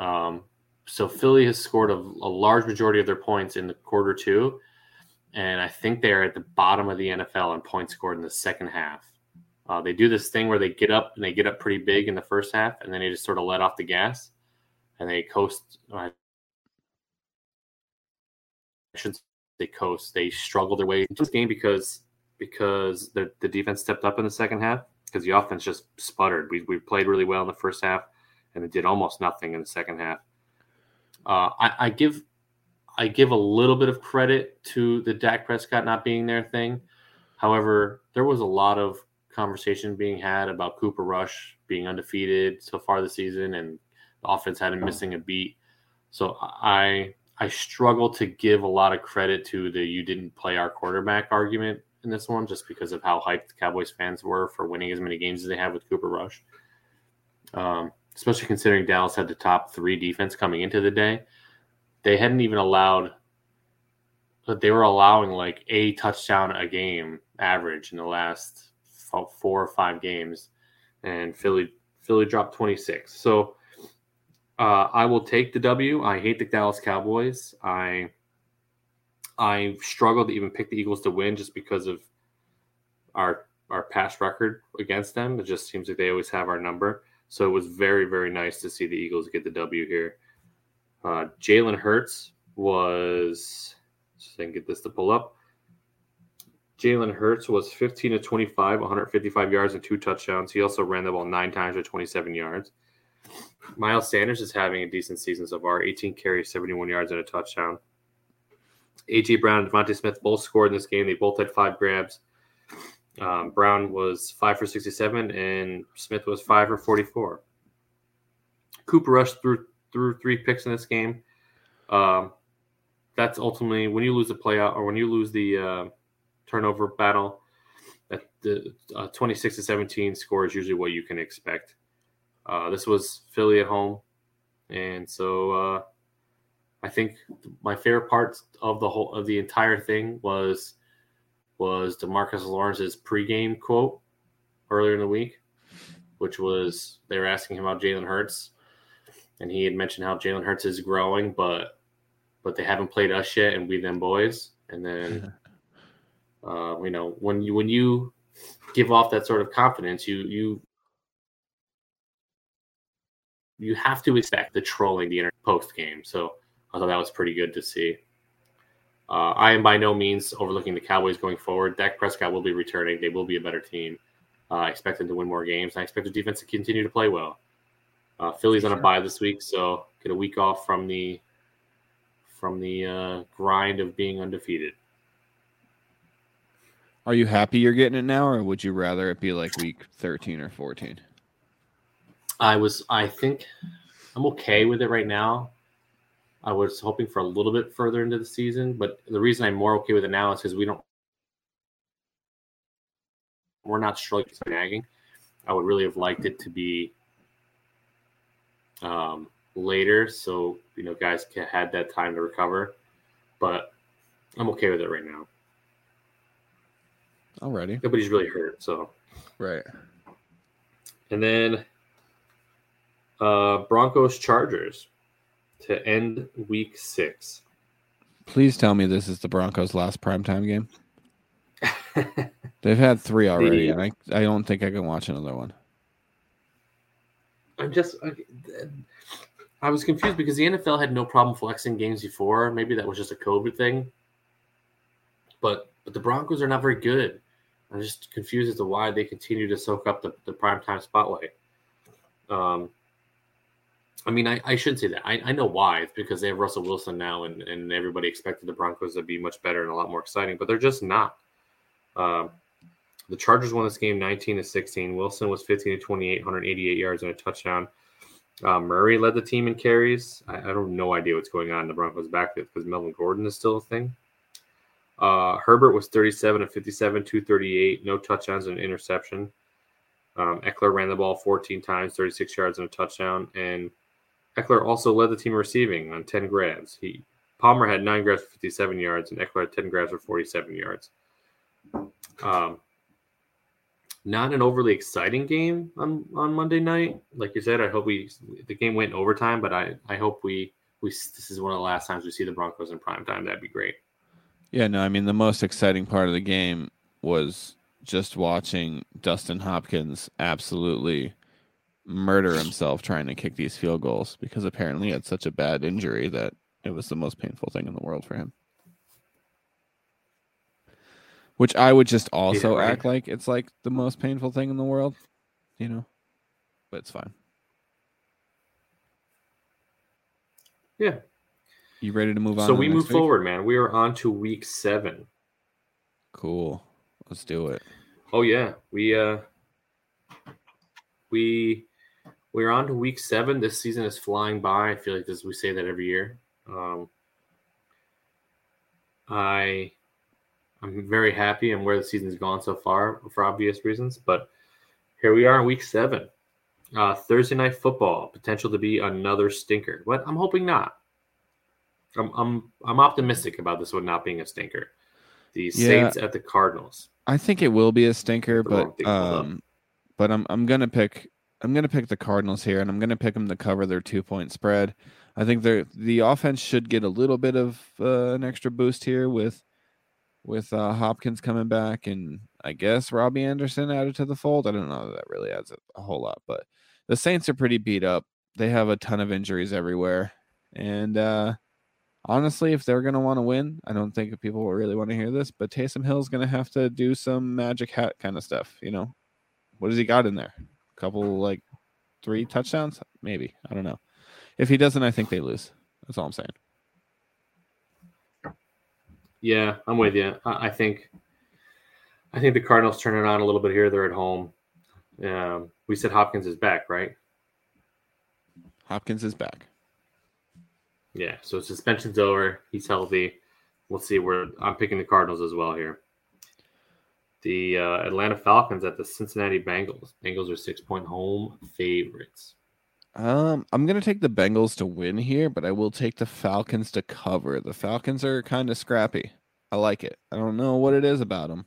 Um, so Philly has scored a, a large majority of their points in the quarter two. And I think they're at the bottom of the N F L in points scored in the second half. Uh, they do this thing where they get up and they get up pretty big in the first half, and then they just sort of let off the gas and they coast. Uh, I shouldn't say they coast. They struggle their way into this game because because the, the defense stepped up in the second half because the offense just sputtered. We we played really well in the first half, and it did almost nothing in the second half. Uh, I, I give. I give a little bit of credit to the Dak Prescott not being there thing. However, there was a lot of conversation being had about Cooper Rush being undefeated so far this season and the offense hadn't missing a beat. So I I struggle to give a lot of credit to the you didn't play our quarterback argument in this one just because of how hyped the Cowboys fans were for winning as many games as they have with Cooper Rush, um, especially considering Dallas had the top three defense coming into the day. They hadn't even allowed, but they were allowing like a touchdown a game average in the last four or five games, and Philly Philly dropped twenty-six. So uh, I will take the W. I hate the Dallas Cowboys. I I struggled to even pick the Eagles to win just because of our our past record against them. It just seems like they always have our number. So it was very very nice to see the Eagles get the W here. Uh, Jalen Hurts was, so I can get this to pull up. Jalen Hurts was fifteen to twenty-five, one hundred fifty-five yards and two touchdowns. He also ran the ball nine times for twenty-seven yards. Miles Sanders is having a decent season so far. eighteen carries, seventy-one yards, and a touchdown. A J. Brown and Devontae Smith both scored in this game. They both had five grabs. Um, Brown was five for sixty-seven, and Smith was five for forty-four. Cooper Rush threw, threw three picks in this game. Um, that's ultimately when you lose the playoff or when you lose the uh, turnover battle, that the uh, twenty-six to seventeen score is usually what you can expect. Uh, this was Philly at home, and so uh, I think my favorite part of the whole of the entire thing was was DeMarcus Lawrence's pregame quote earlier in the week, which was they were asking him about Jalen Hurts, and he had mentioned how Jalen Hurts is growing, but but they haven't played us yet, and we them boys. And then uh, you know when you when you give off that sort of confidence, you you. You have to expect the trolling the inter- post game. So I thought that was pretty good to see. Uh, I am by no means overlooking the Cowboys going forward. Dak Prescott will be returning. They will be a better team. Uh, I expect them to win more games. I expect the defense to continue to play well. Uh, Philly's on a bye this week, so get a week off from the from the uh, grind of being undefeated. Are you happy you're getting it now, or would you rather it be like week thirteen or fourteen? I was, I think I'm okay with it right now. I was hoping for a little bit further into the season, but the reason I'm more okay with it now is because we don't, we're not struggling with nagging. I would really have liked it to be um, later. So, you know, guys had that time to recover, but I'm okay with it right now. Alrighty. Nobody's really hurt. So, right. And then, Uh, Broncos Chargers to end week six. Please tell me this is the Broncos' last primetime game. They've had three already, yeah. and I, I don't think I can watch another one. I'm just, I, I was confused because the N F L had no problem flexing games before. Maybe that was just a COVID thing. But but the Broncos are not very good. I'm just confused as to why they continue to soak up the, the primetime spotlight. Um. I mean, I, I shouldn't say that. I, I know why. It's because they have Russell Wilson now, and, and everybody expected the Broncos to be much better and a lot more exciting, but they're just not. Uh, the Chargers won this game nineteen to sixteen. Wilson was fifteen to twenty-eight, one hundred eighty-eight yards and a touchdown. Uh, Murray led the team in carries. I, I don't have no idea what's going on in the Broncos' backfield because Melvin Gordon is still a thing. Uh, Herbert was thirty-seven of fifty-seven, two thirty-eight, no touchdowns and an interception. Um, Eckler ran the ball fourteen times, thirty-six yards and a touchdown, and Eckler also led the team receiving on ten grabs. He Palmer had nine grabs for fifty-seven yards, and Eckler had ten grabs for forty-seven yards. Um, not an overly exciting game on, on Monday night. Like you said, I hope we the game went in overtime, but I, I hope we, we this is one of the last times we see the Broncos in primetime. That'd be great. Yeah, no, I mean, the most exciting part of the game was just watching Dustin Hopkins absolutely murder himself trying to kick these field goals because apparently he had such a bad injury that it was the most painful thing in the world for him. Which I would just also yeah, right. act like it's like the most painful thing in the world, you know, but it's fine. Yeah. You ready to move on? So we move week? forward, man. We are on to week seven. Cool. Let's do it. Oh yeah. We, uh, we, We're on to week seven. This season is flying by. I feel like this, we say that every year. Um, I, I'm very happy and where the season's gone so far for obvious reasons. But here we are in week seven. Uh, Thursday night football, potential to be another stinker. But I'm hoping not. I'm I'm I'm optimistic about this one not being a stinker. The yeah, Saints at the Cardinals. I think it will be a stinker, but um, but I'm I'm gonna pick. I'm going to pick the Cardinals here, and I'm going to pick them to cover their two-point spread. I think the offense should get a little bit of uh, an extra boost here with with uh, Hopkins coming back and, I guess, Robbie Anderson added to the fold. I don't know that that really adds a whole lot, but the Saints are pretty beat up. They have a ton of injuries everywhere. And uh, honestly, if they're going to want to win, I don't think people will really want to hear this, but Taysom Hill's going to have to do some magic hat kind of stuff, you know? What has he got in there? Couple like three touchdowns? Maybe. I don't know. If he doesn't, I think they lose. That's all I'm saying. Yeah, I'm with you. I, I think I think the Cardinals turn it on a little bit here. They're at home. Um, we said Hopkins is back, right? Hopkins is back. Yeah, so suspension's over. He's healthy. We'll see where I'm picking the Cardinals as well here. The uh, Atlanta Falcons at the Cincinnati Bengals. Bengals are six-point home favorites. Um, I'm going to take the Bengals to win here, but I will take the Falcons to cover. The Falcons are kind of scrappy. I like it. I don't know what it is about them.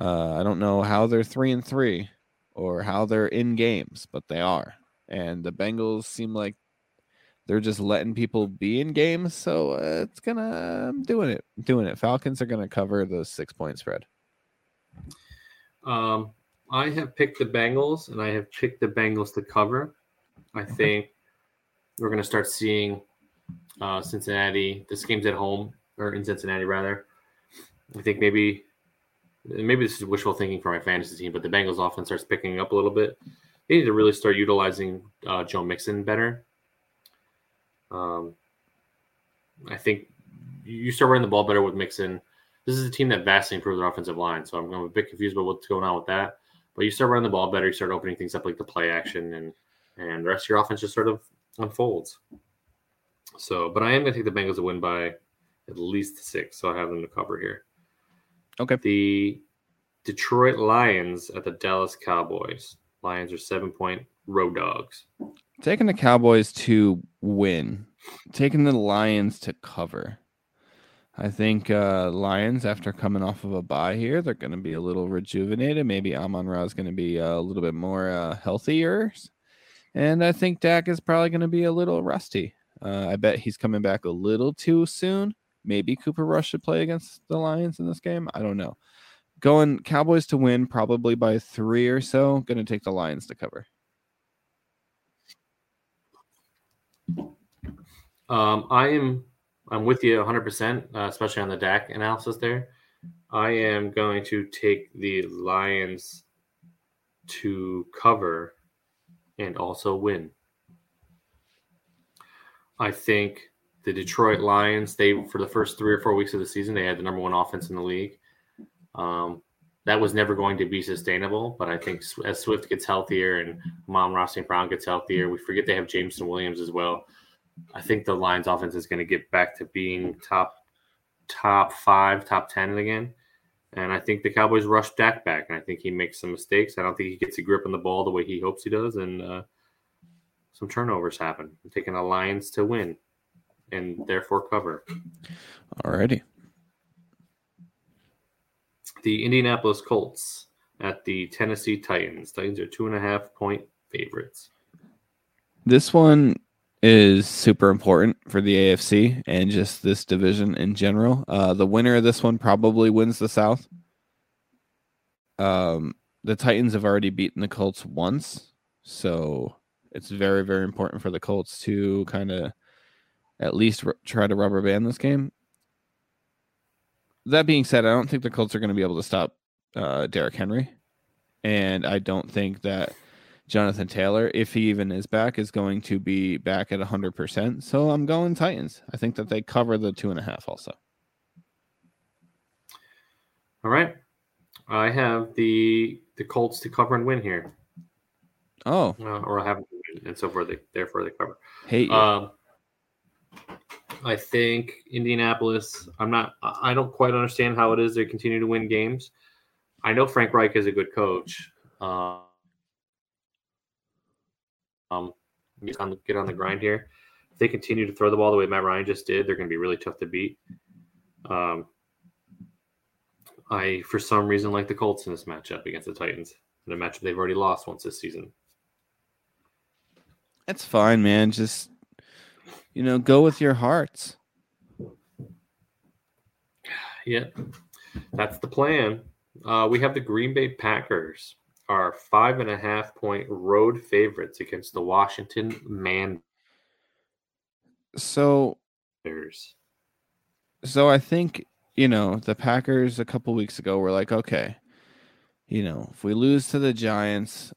Uh, I don't know how they're three and three or how they're in games, but they are. And the Bengals seem like they're just letting people be in games, so uh, it's going to – I'm doing it. I'm doing it. Falcons are going to cover the six-point spread. Um, I have picked the Bengals, and I have picked the Bengals to cover. I think we're going to start seeing uh, Cincinnati. This game's at home, or in Cincinnati, rather. I think maybe maybe this is wishful thinking for my fantasy team, but the Bengals often starts picking up a little bit. They need to really start utilizing uh, Joe Mixon better. Um, I think you start running the ball better with Mixon. This is a team that vastly improved their offensive line, so I'm, I'm a bit confused about what's going on with that. But you start running the ball better, you start opening things up like the play action, and and the rest of your offense just sort of unfolds. So, but I am going to take the Bengals to win by at least six, so I have them to cover here. Okay. The Detroit Lions at the Dallas Cowboys. Lions are seven-point road dogs. Taking the Cowboys to win. Taking the Lions to cover. I think uh, Lions, after coming off of a bye here, they're going to be a little rejuvenated. Maybe Amon-Ra is going to be a little bit more uh, healthier. And I think Dak is probably going to be a little rusty. Uh, I bet he's coming back a little too soon. Maybe Cooper Rush should play against the Lions in this game. I don't know. Going Cowboys to win probably by three or so. Going to take the Lions to cover. Um, I am I'm with you one hundred percent, uh, especially on the Dak analysis there. I am going to take the Lions to cover and also win. I think the Detroit Lions, they for the first three or four weeks of the season, they had the number one offense in the league. Um, that was never going to be sustainable, but I think as Swift gets healthier and Amon-Ra Saint Brown gets healthier, we forget they have Jameson Williams as well. I think the Lions offense is going to get back to being top top five, top ten again. And I think the Cowboys rush Dak back, and I think he makes some mistakes. I don't think he gets a grip on the ball the way he hopes he does, and uh, some turnovers happen. I'm taking the Lions to win and therefore cover. All righty. The Indianapolis Colts at the Tennessee Titans. Titans are two-and-a-half-point favorites. This one is super important for the A F C and just this division in general. Uh, the winner of this one probably wins the South. Um, the Titans have already beaten the Colts once, so it's very, very important for the Colts to kind of at least r- try to rubber band this game. That being said, I don't think the Colts are going to be able to stop uh, Derrick Henry, and I don't think that Jonathan Taylor, if he even is back, is going to be back at one hundred percent. So I'm going Titans. I think that they cover the two and a half also. All right. I have the the Colts to cover and win here. Oh. Uh, or I have and so forth. They, therefore, they cover. Hey. Um, I think Indianapolis, I'm not, I don't quite understand how it is they continue to win games. I know Frank Reich is a good coach. Uh, Um, get on the, get on the grind here. If they continue to throw the ball the way Matt Ryan just did, they're going to be really tough to beat. Um, I, for some reason, like the Colts in this matchup against the Titans, in a matchup they've already lost once this season. That's fine, man. Just, you know, go with your hearts. Yeah, that's the plan. Uh, we have the Green Bay Packers are five and a half point road favorites against the Washington man. So, so I think, you know, the Packers a couple weeks ago were like, okay, you know, if we lose to the Giants,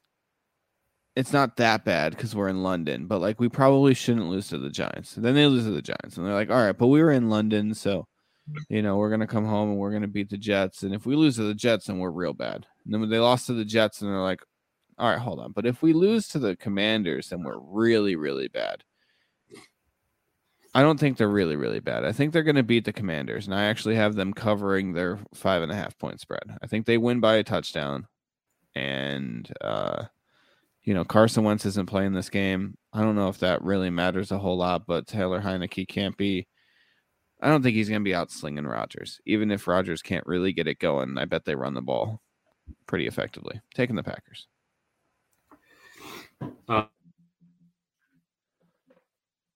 it's not that bad because we're in London, but like we probably shouldn't lose to the Giants. And then they lose to the Giants, and they're like, all right, but we were in London, so you know we're gonna come home and we're gonna beat the Jets. And if we lose to the Jets, then we're real bad. And then when they lost to the Jets, and they're like, all right, hold on, but if we lose to the Commanders, then we're really, really bad. I don't think they're really, really bad. I think they're going to beat the Commanders, and I actually have them covering their five and a half point spread. I think they win by a touchdown, and uh, you know, Carson Wentz isn't playing this game. I don't know if that really matters a whole lot, but Taylor Heineke can't be. I don't think he's going to be out slinging Rodgers, even if Rodgers can't really get it going. I bet they run the ball pretty effectively. Taking the Packers. Uh-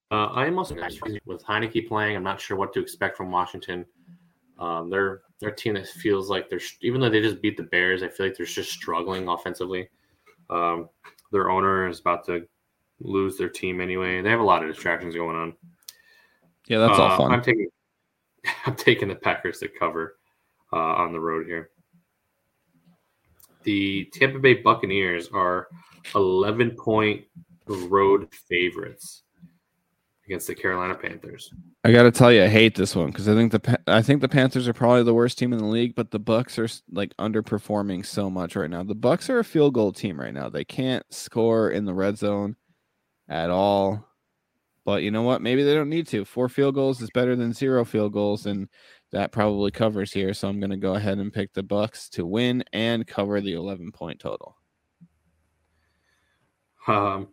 Uh, I am also with Heineke playing. I'm not sure what to expect from Washington. Um, they're their team that feels like they're, even though they just beat the Bears, I feel like they're just struggling offensively. Um, their owner is about to lose their team anyway. They have a lot of distractions going on. Yeah, that's uh, all fun. I'm taking, I'm taking the Packers to cover uh, on the road here. The Tampa Bay Buccaneers are eleven point road favorites against the Carolina Panthers. I got to tell you, I hate this one because I think the I think the Panthers are probably the worst team in the league, but the Bucs are like underperforming so much right now. The Bucs are a field goal team right now. They can't score in the red zone at all. But you know what? Maybe they don't need to. Four field goals is better than zero field goals, and that probably covers here. So I'm going to go ahead and pick the Bucs to win and cover the eleven point total. Um.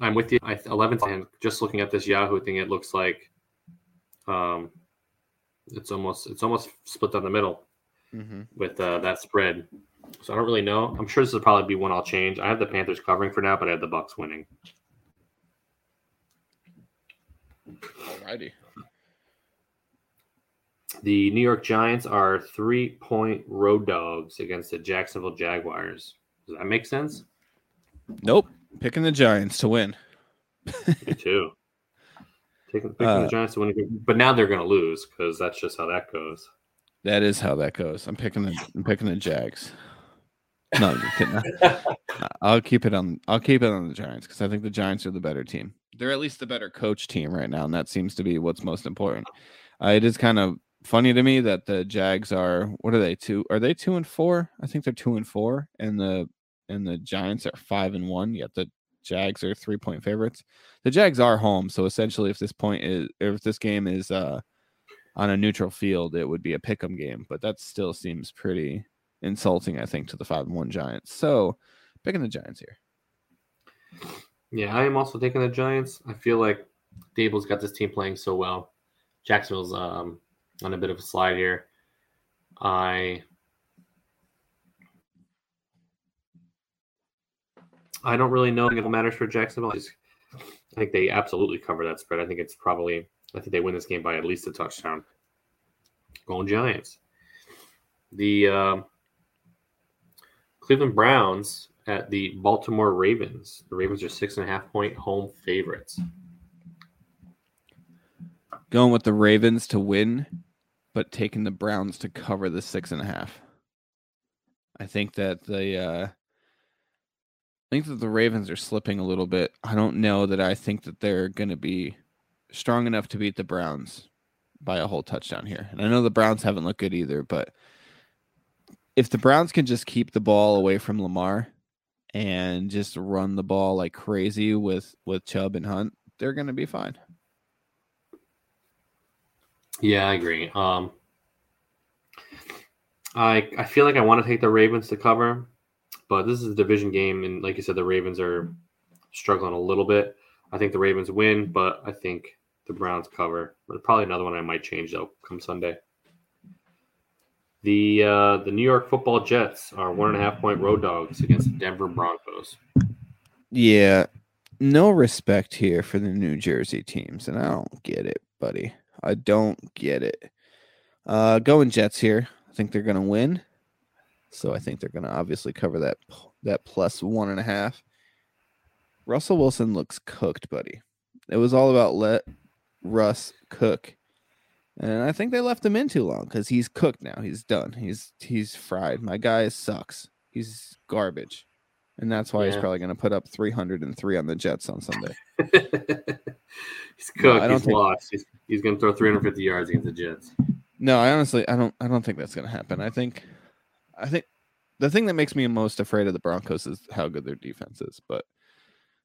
I'm with you. I eleventh, and just looking at this Yahoo thing, it looks like um, it's almost it's almost split down the middle mm-hmm. with uh, that spread. So I don't really know. I'm sure this will probably be one I'll change. I have the Panthers covering for now, but I have the Bucs winning. Alrighty. The New York Giants are three-point road dogs against the Jacksonville Jaguars. Does that make sense? Nope. Picking the Giants to win. Me too. Taking, picking uh, the Giants to win, but now they're going to lose because that's just how that goes. That is how that goes. I'm picking the I'm picking the Jags. No, I'm just kidding. I'll keep it on. I'll keep it on the Giants because I think the Giants are the better team. They're at least the better coach team right now, and that seems to be what's most important. Uh, it is kind of funny to me that the Jags are. What are they two? Are they two and four? I think they're two and four, and the. And the Giants are five and one, yet the Jags are three point favorites. The Jags are home, so essentially, if this point is, if this game is uh, on a neutral field, it would be a pick'em game. But that still seems pretty insulting, I think, to the five and one Giants. So, picking the Giants here. Yeah, I am also taking the Giants. I feel like Dable's got this team playing so well. Jacksonville's um, on a bit of a slide here. I. I don't really know if it matters for Jacksonville. I, just, I think they absolutely cover that spread. I think it's probably, I think they win this game by at least a touchdown. Going Giants. The uh, Cleveland Browns at the Baltimore Ravens. The Ravens are six and a half point home favorites. Going with the Ravens to win, but taking the Browns to cover the six and a half. I think that the, uh, I think that the Ravens are slipping a little bit. I don't know that I think that they're going to be strong enough to beat the Browns by a whole touchdown here. And I know the Browns haven't looked good either, but if the Browns can just keep the ball away from Lamar and just run the ball like crazy with, with Chubb and Hunt, they're going to be fine. Yeah, I agree. Um, I I feel like I want to take the Ravens to cover. But this is a division game, and like you said, the Ravens are struggling a little bit. I think the Ravens win, but I think the Browns cover. But probably another one I might change, though, come Sunday. The uh, the New York football Jets are one-and-a-half-point road dogs against the Denver Broncos. Yeah, no respect here for the New Jersey teams, and I don't get it, buddy. I don't get it. Uh, going Jets here. I think they're going to win. So I think they're going to obviously cover that that plus one and a half. Russell Wilson looks cooked, buddy. It was all about let Russ cook. And I think they left him in too long because he's cooked now. He's done. He's he's fried. My guy sucks. He's garbage. And that's why yeah. he's probably going to put up three hundred and three on the Jets on Sunday. He's cooked. No, he's think... lost. He's, he's going to throw three hundred fifty yards against the Jets. No, I honestly, I don't, I don't think that's going to happen. I think, I think the thing that makes me most afraid of the Broncos is how good their defense is. But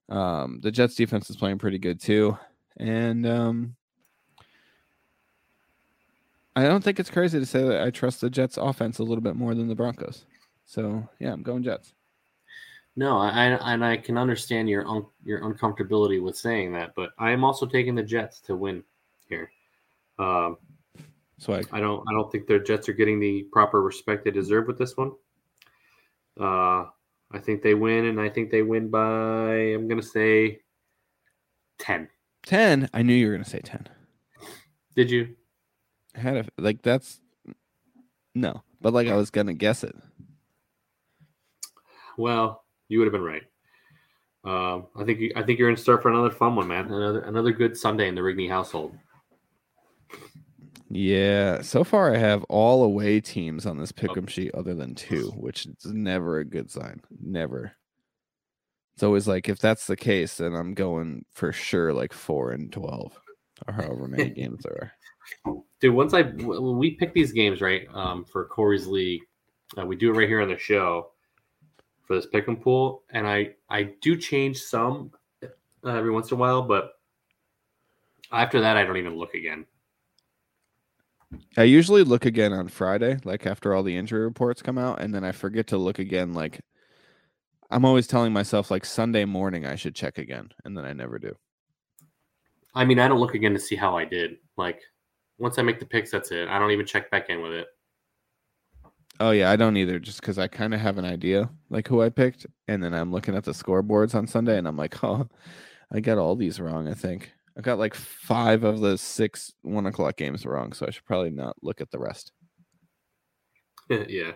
um, the Jets defense is playing pretty good too. And um, I don't think it's crazy to say that I trust the Jets offense a little bit more than the Broncos. So yeah, I'm going Jets. No, I, I and I can understand your un, your uncomfortability with saying that, but I am also taking the Jets to win here. Um, Swag. I don't I don't think their Jets are getting the proper respect they deserve with this one. Uh, I think they win, and I think they win by I'm gonna say ten. Ten? I knew you were gonna say ten. Did you? I had a like that's no, but like I was gonna guess it. Well. You would have been right. Um, I think you, I think you're in store for another fun one, man. Another another good Sunday in the Rigney household. Yeah. So far, I have all away teams on this pick'em sheet, other than two, which is never a good sign. Never. It's always like if that's the case, then I'm going for sure like four and twelve, or however many games there are. Dude, once I when we pick these games right um, for Corey's League, uh, we do it right here on the show. For this pick and pool, and I, I do change some uh, every once in a while, but after that, I don't even look again. I usually look again on Friday, like after all the injury reports come out, and then I forget to look again. Like I'm always telling myself, like Sunday morning, I should check again, and then I never do. I mean, I don't look again to see how I did. Like once I make the picks, that's it. I don't even check back in with it. Oh, yeah, I don't either, just because I kind of have an idea, like, who I picked, and then I'm looking at the scoreboards on Sunday, and I'm like, oh, I got all these wrong, I think. I got, like, five of the six one o'clock games wrong, so I should probably not look at the rest. Yeah,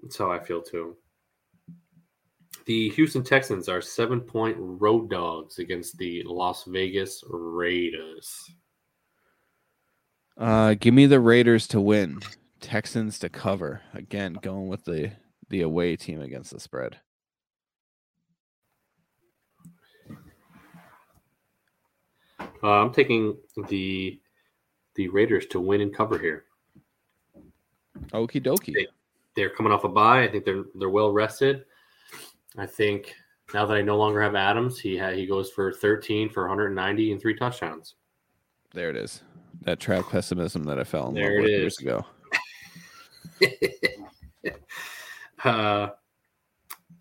that's how I feel, too. The Houston Texans are seven-point road dogs against the Las Vegas Raiders. Uh, give me the Raiders to win. Texans to cover. Again, going with the, the away team against the spread. Uh, I'm taking the the Raiders to win and cover here. Okie dokie. They, they're coming off a bye. I think they're they're well rested. I think now that I no longer have Adams, he ha- he goes for thirteen for one hundred ninety and three touchdowns. There it is. That trap pessimism that I fell in love with years ago. uh,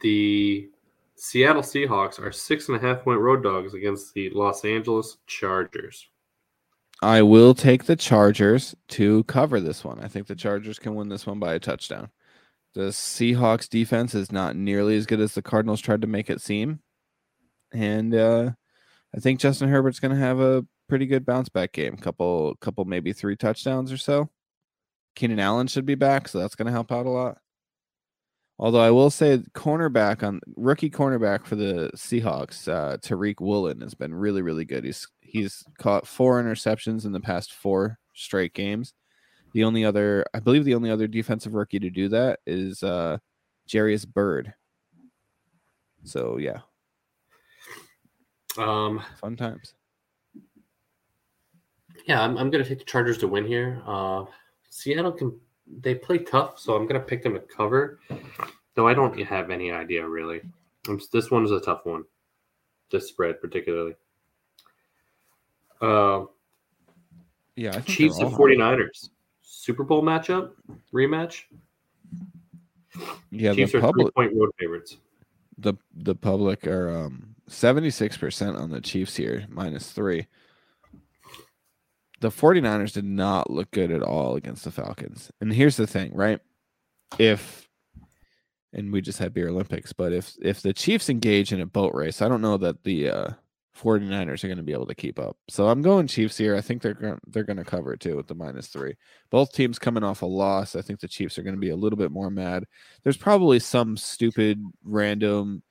the Seattle Seahawks are six and a half point road dogs against the Los Angeles Chargers. I will take the Chargers to cover this one. I think the Chargers can win this one by a touchdown. The Seahawks defense is not nearly as good as the Cardinals tried to make it seem. And uh, I think Justin Herbert's going to have a pretty good bounce back game. Couple, couple, maybe three touchdowns or so. Keenan Allen should be back, so that's going to help out a lot. Although I will say cornerback on rookie cornerback for the Seahawks, uh, Tariq Woolen has been really, really good. He's he's caught four interceptions in the past four straight games. The only other, I believe the only other defensive rookie to do that is uh, Jarius Bird. So, yeah. Um, Fun times. Yeah, I'm, I'm going to take the Chargers to win here. Uh Seattle can they play tough, so I'm gonna pick them to cover. Though I don't have any idea really. I'm, this one is a tough one. This spread particularly. Uh, yeah, Chiefs and forty-niners. Super Bowl matchup rematch. Yeah, Chiefs the are public, three-point road favorites. The the public are um, seventy-six percent on the Chiefs here, minus three. The forty-niners did not look good at all against the Falcons. And here's the thing, right? If, and we just had Beer Olympics, but if if the Chiefs engage in a boat race, I don't know that the uh, forty-niners are going to be able to keep up. So I'm going Chiefs here. I think they're going they're going to cover it too with the minus three. Both teams coming off a loss. I think the Chiefs are going to be a little bit more mad. There's probably some stupid, random,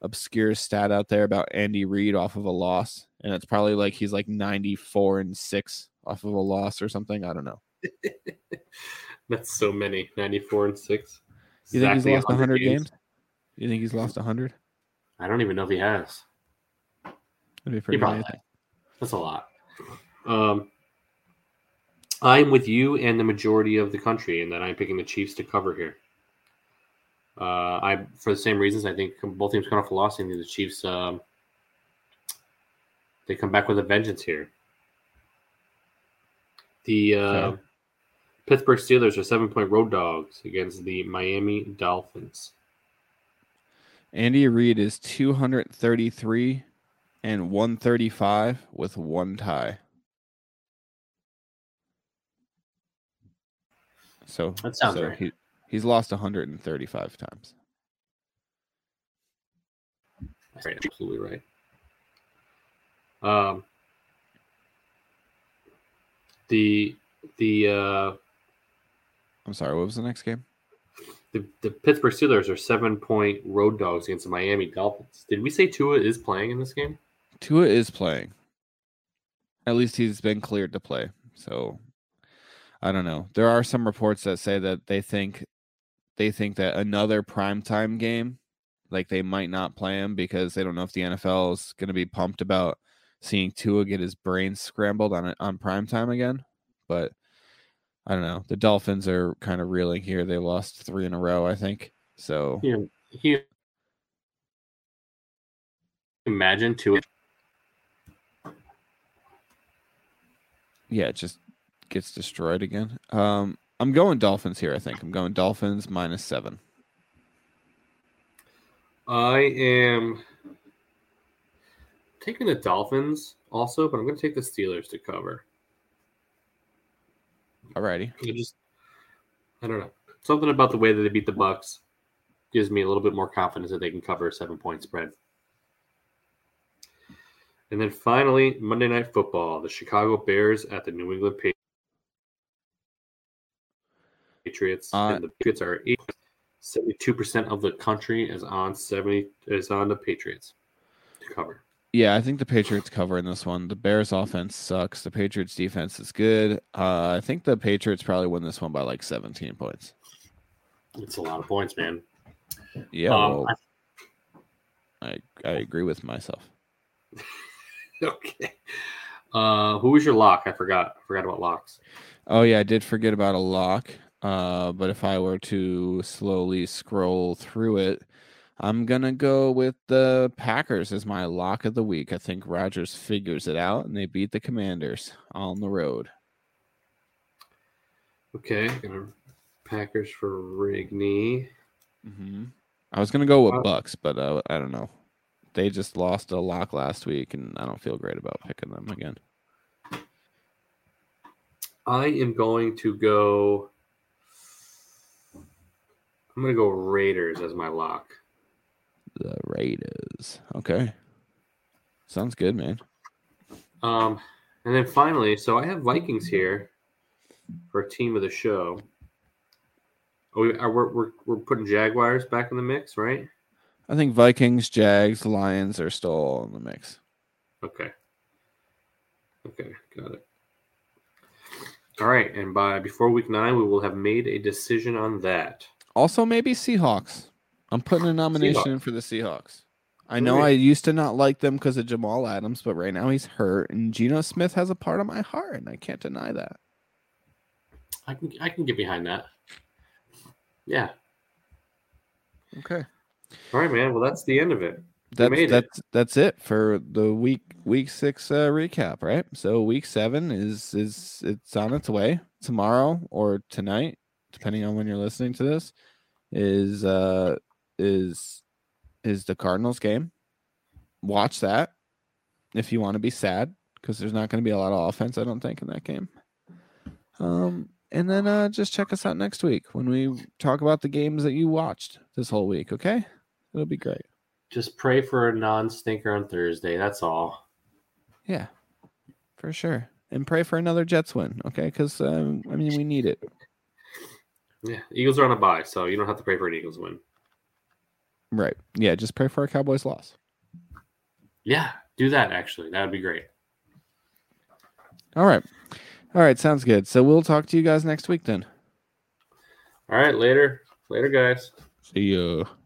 obscure stat out there about Andy Reid off of a loss. And it's probably like he's like ninety-four and six off of a loss or something. I don't know. That's so many. ninety-four and six. You think he's lost one hundred games? You think he's lost one hundred? I don't even know if he has. That'd be pretty bad. That's a lot. Um, I'm with you and the majority of the country in that I'm picking the Chiefs to cover here. Uh, I for the same reasons, I think both teams come off a loss. I think the Chiefs, um, they come back with a vengeance here. The uh, okay. Pittsburgh Steelers are seven-point road dogs against the Miami Dolphins. Andy Reid is two hundred thirty-three and one thirty-five with one tie. So that sounds so right. He, he's lost one hundred thirty-five times. That's right, absolutely right. Um, the the uh, I'm sorry. What was the next game? The the Pittsburgh Steelers are seven point road dogs against the Miami Dolphins. Did we say Tua is playing in this game? Tua is playing. At least he's been cleared to play. So. I don't know. There are some reports that say that they think they think that another primetime game, like they might not play him because they don't know if the N F L is going to be pumped about seeing Tua get his brains scrambled on on primetime again. But I don't know. The Dolphins are kind of reeling here. They lost three in a row, I think. So yeah, he imagine Tua. Yeah, just. Gets destroyed again. Um, I'm going Dolphins here, I think. I'm going Dolphins minus seven. I am taking the Dolphins also, but I'm going to take the Steelers to cover. Alrighty. I just, I don't know. Something about the way that they beat the Bucks gives me a little bit more confidence that they can cover a seven-point spread. And then finally, Monday Night Football, the Chicago Bears at the New England Patriots. Patriots uh, and the Patriots are eight, seventy-two percent of the country is on seventy is on the Patriots to cover. Yeah, I think the Patriots cover in this one. The Bears offense sucks. The Patriots defense is good. Uh, I think the Patriots probably win this one by like seventeen points. It's a lot of points, man. Yeah, um, well, I I agree with myself. Okay. Uh, who was your lock? I forgot. I forgot about locks. Oh yeah, I did forget about a lock. Uh, but if I were to slowly scroll through it, I'm going to go with the Packers as my lock of the week. I think Rodgers figures it out, and they beat the Commanders on the road. Okay. Packers for Rigney. Mm-hmm. I was going to go with Bucks, but uh, I don't know. They just lost a lock last week, and I don't feel great about picking them again. I am going to go... I'm going to go Raiders as my lock. The Raiders. Okay. Sounds good, man. Um, and then finally, so I have Vikings here for team of the show. Are we, are, we're, we're, we're putting Jaguars back in the mix, right? I think Vikings, Jags, Lions are still all in the mix. Okay. Okay, got it. All right, and by before week nine, we will have made a decision on that. Also, maybe Seahawks. I'm putting a nomination Seahawks. in for the Seahawks. I know right. I used to not like them because of Jamal Adams, but right now he's hurt, and Geno Smith has a part of my heart, and I can't deny that. I can I can get behind that. Yeah. Okay. All right, man. Well, that's the end of it. That's that's it. that's it for the week week six uh, recap, right? So week seven is is it's on its way. Tomorrow or tonight, depending on when you're listening to this, is uh is is the Cardinals game. Watch that if you want to be sad, because there's not going to be a lot of offense, I don't think, in that game. Um, and then uh, just check us out next week when we talk about the games that you watched this whole week. Okay, it'll be great. Just pray for a non-stinker on Thursday. That's all. Yeah, for sure. And pray for another Jets win. Okay, because um, I mean we need it. Yeah, Eagles are on a bye, so you don't have to pray for an Eagles win. Right. Yeah, just pray for a Cowboys loss. Yeah, do that, actually. That would be great. All right. All right, sounds good. So we'll talk to you guys next week then. All right, later. Later, guys. See ya.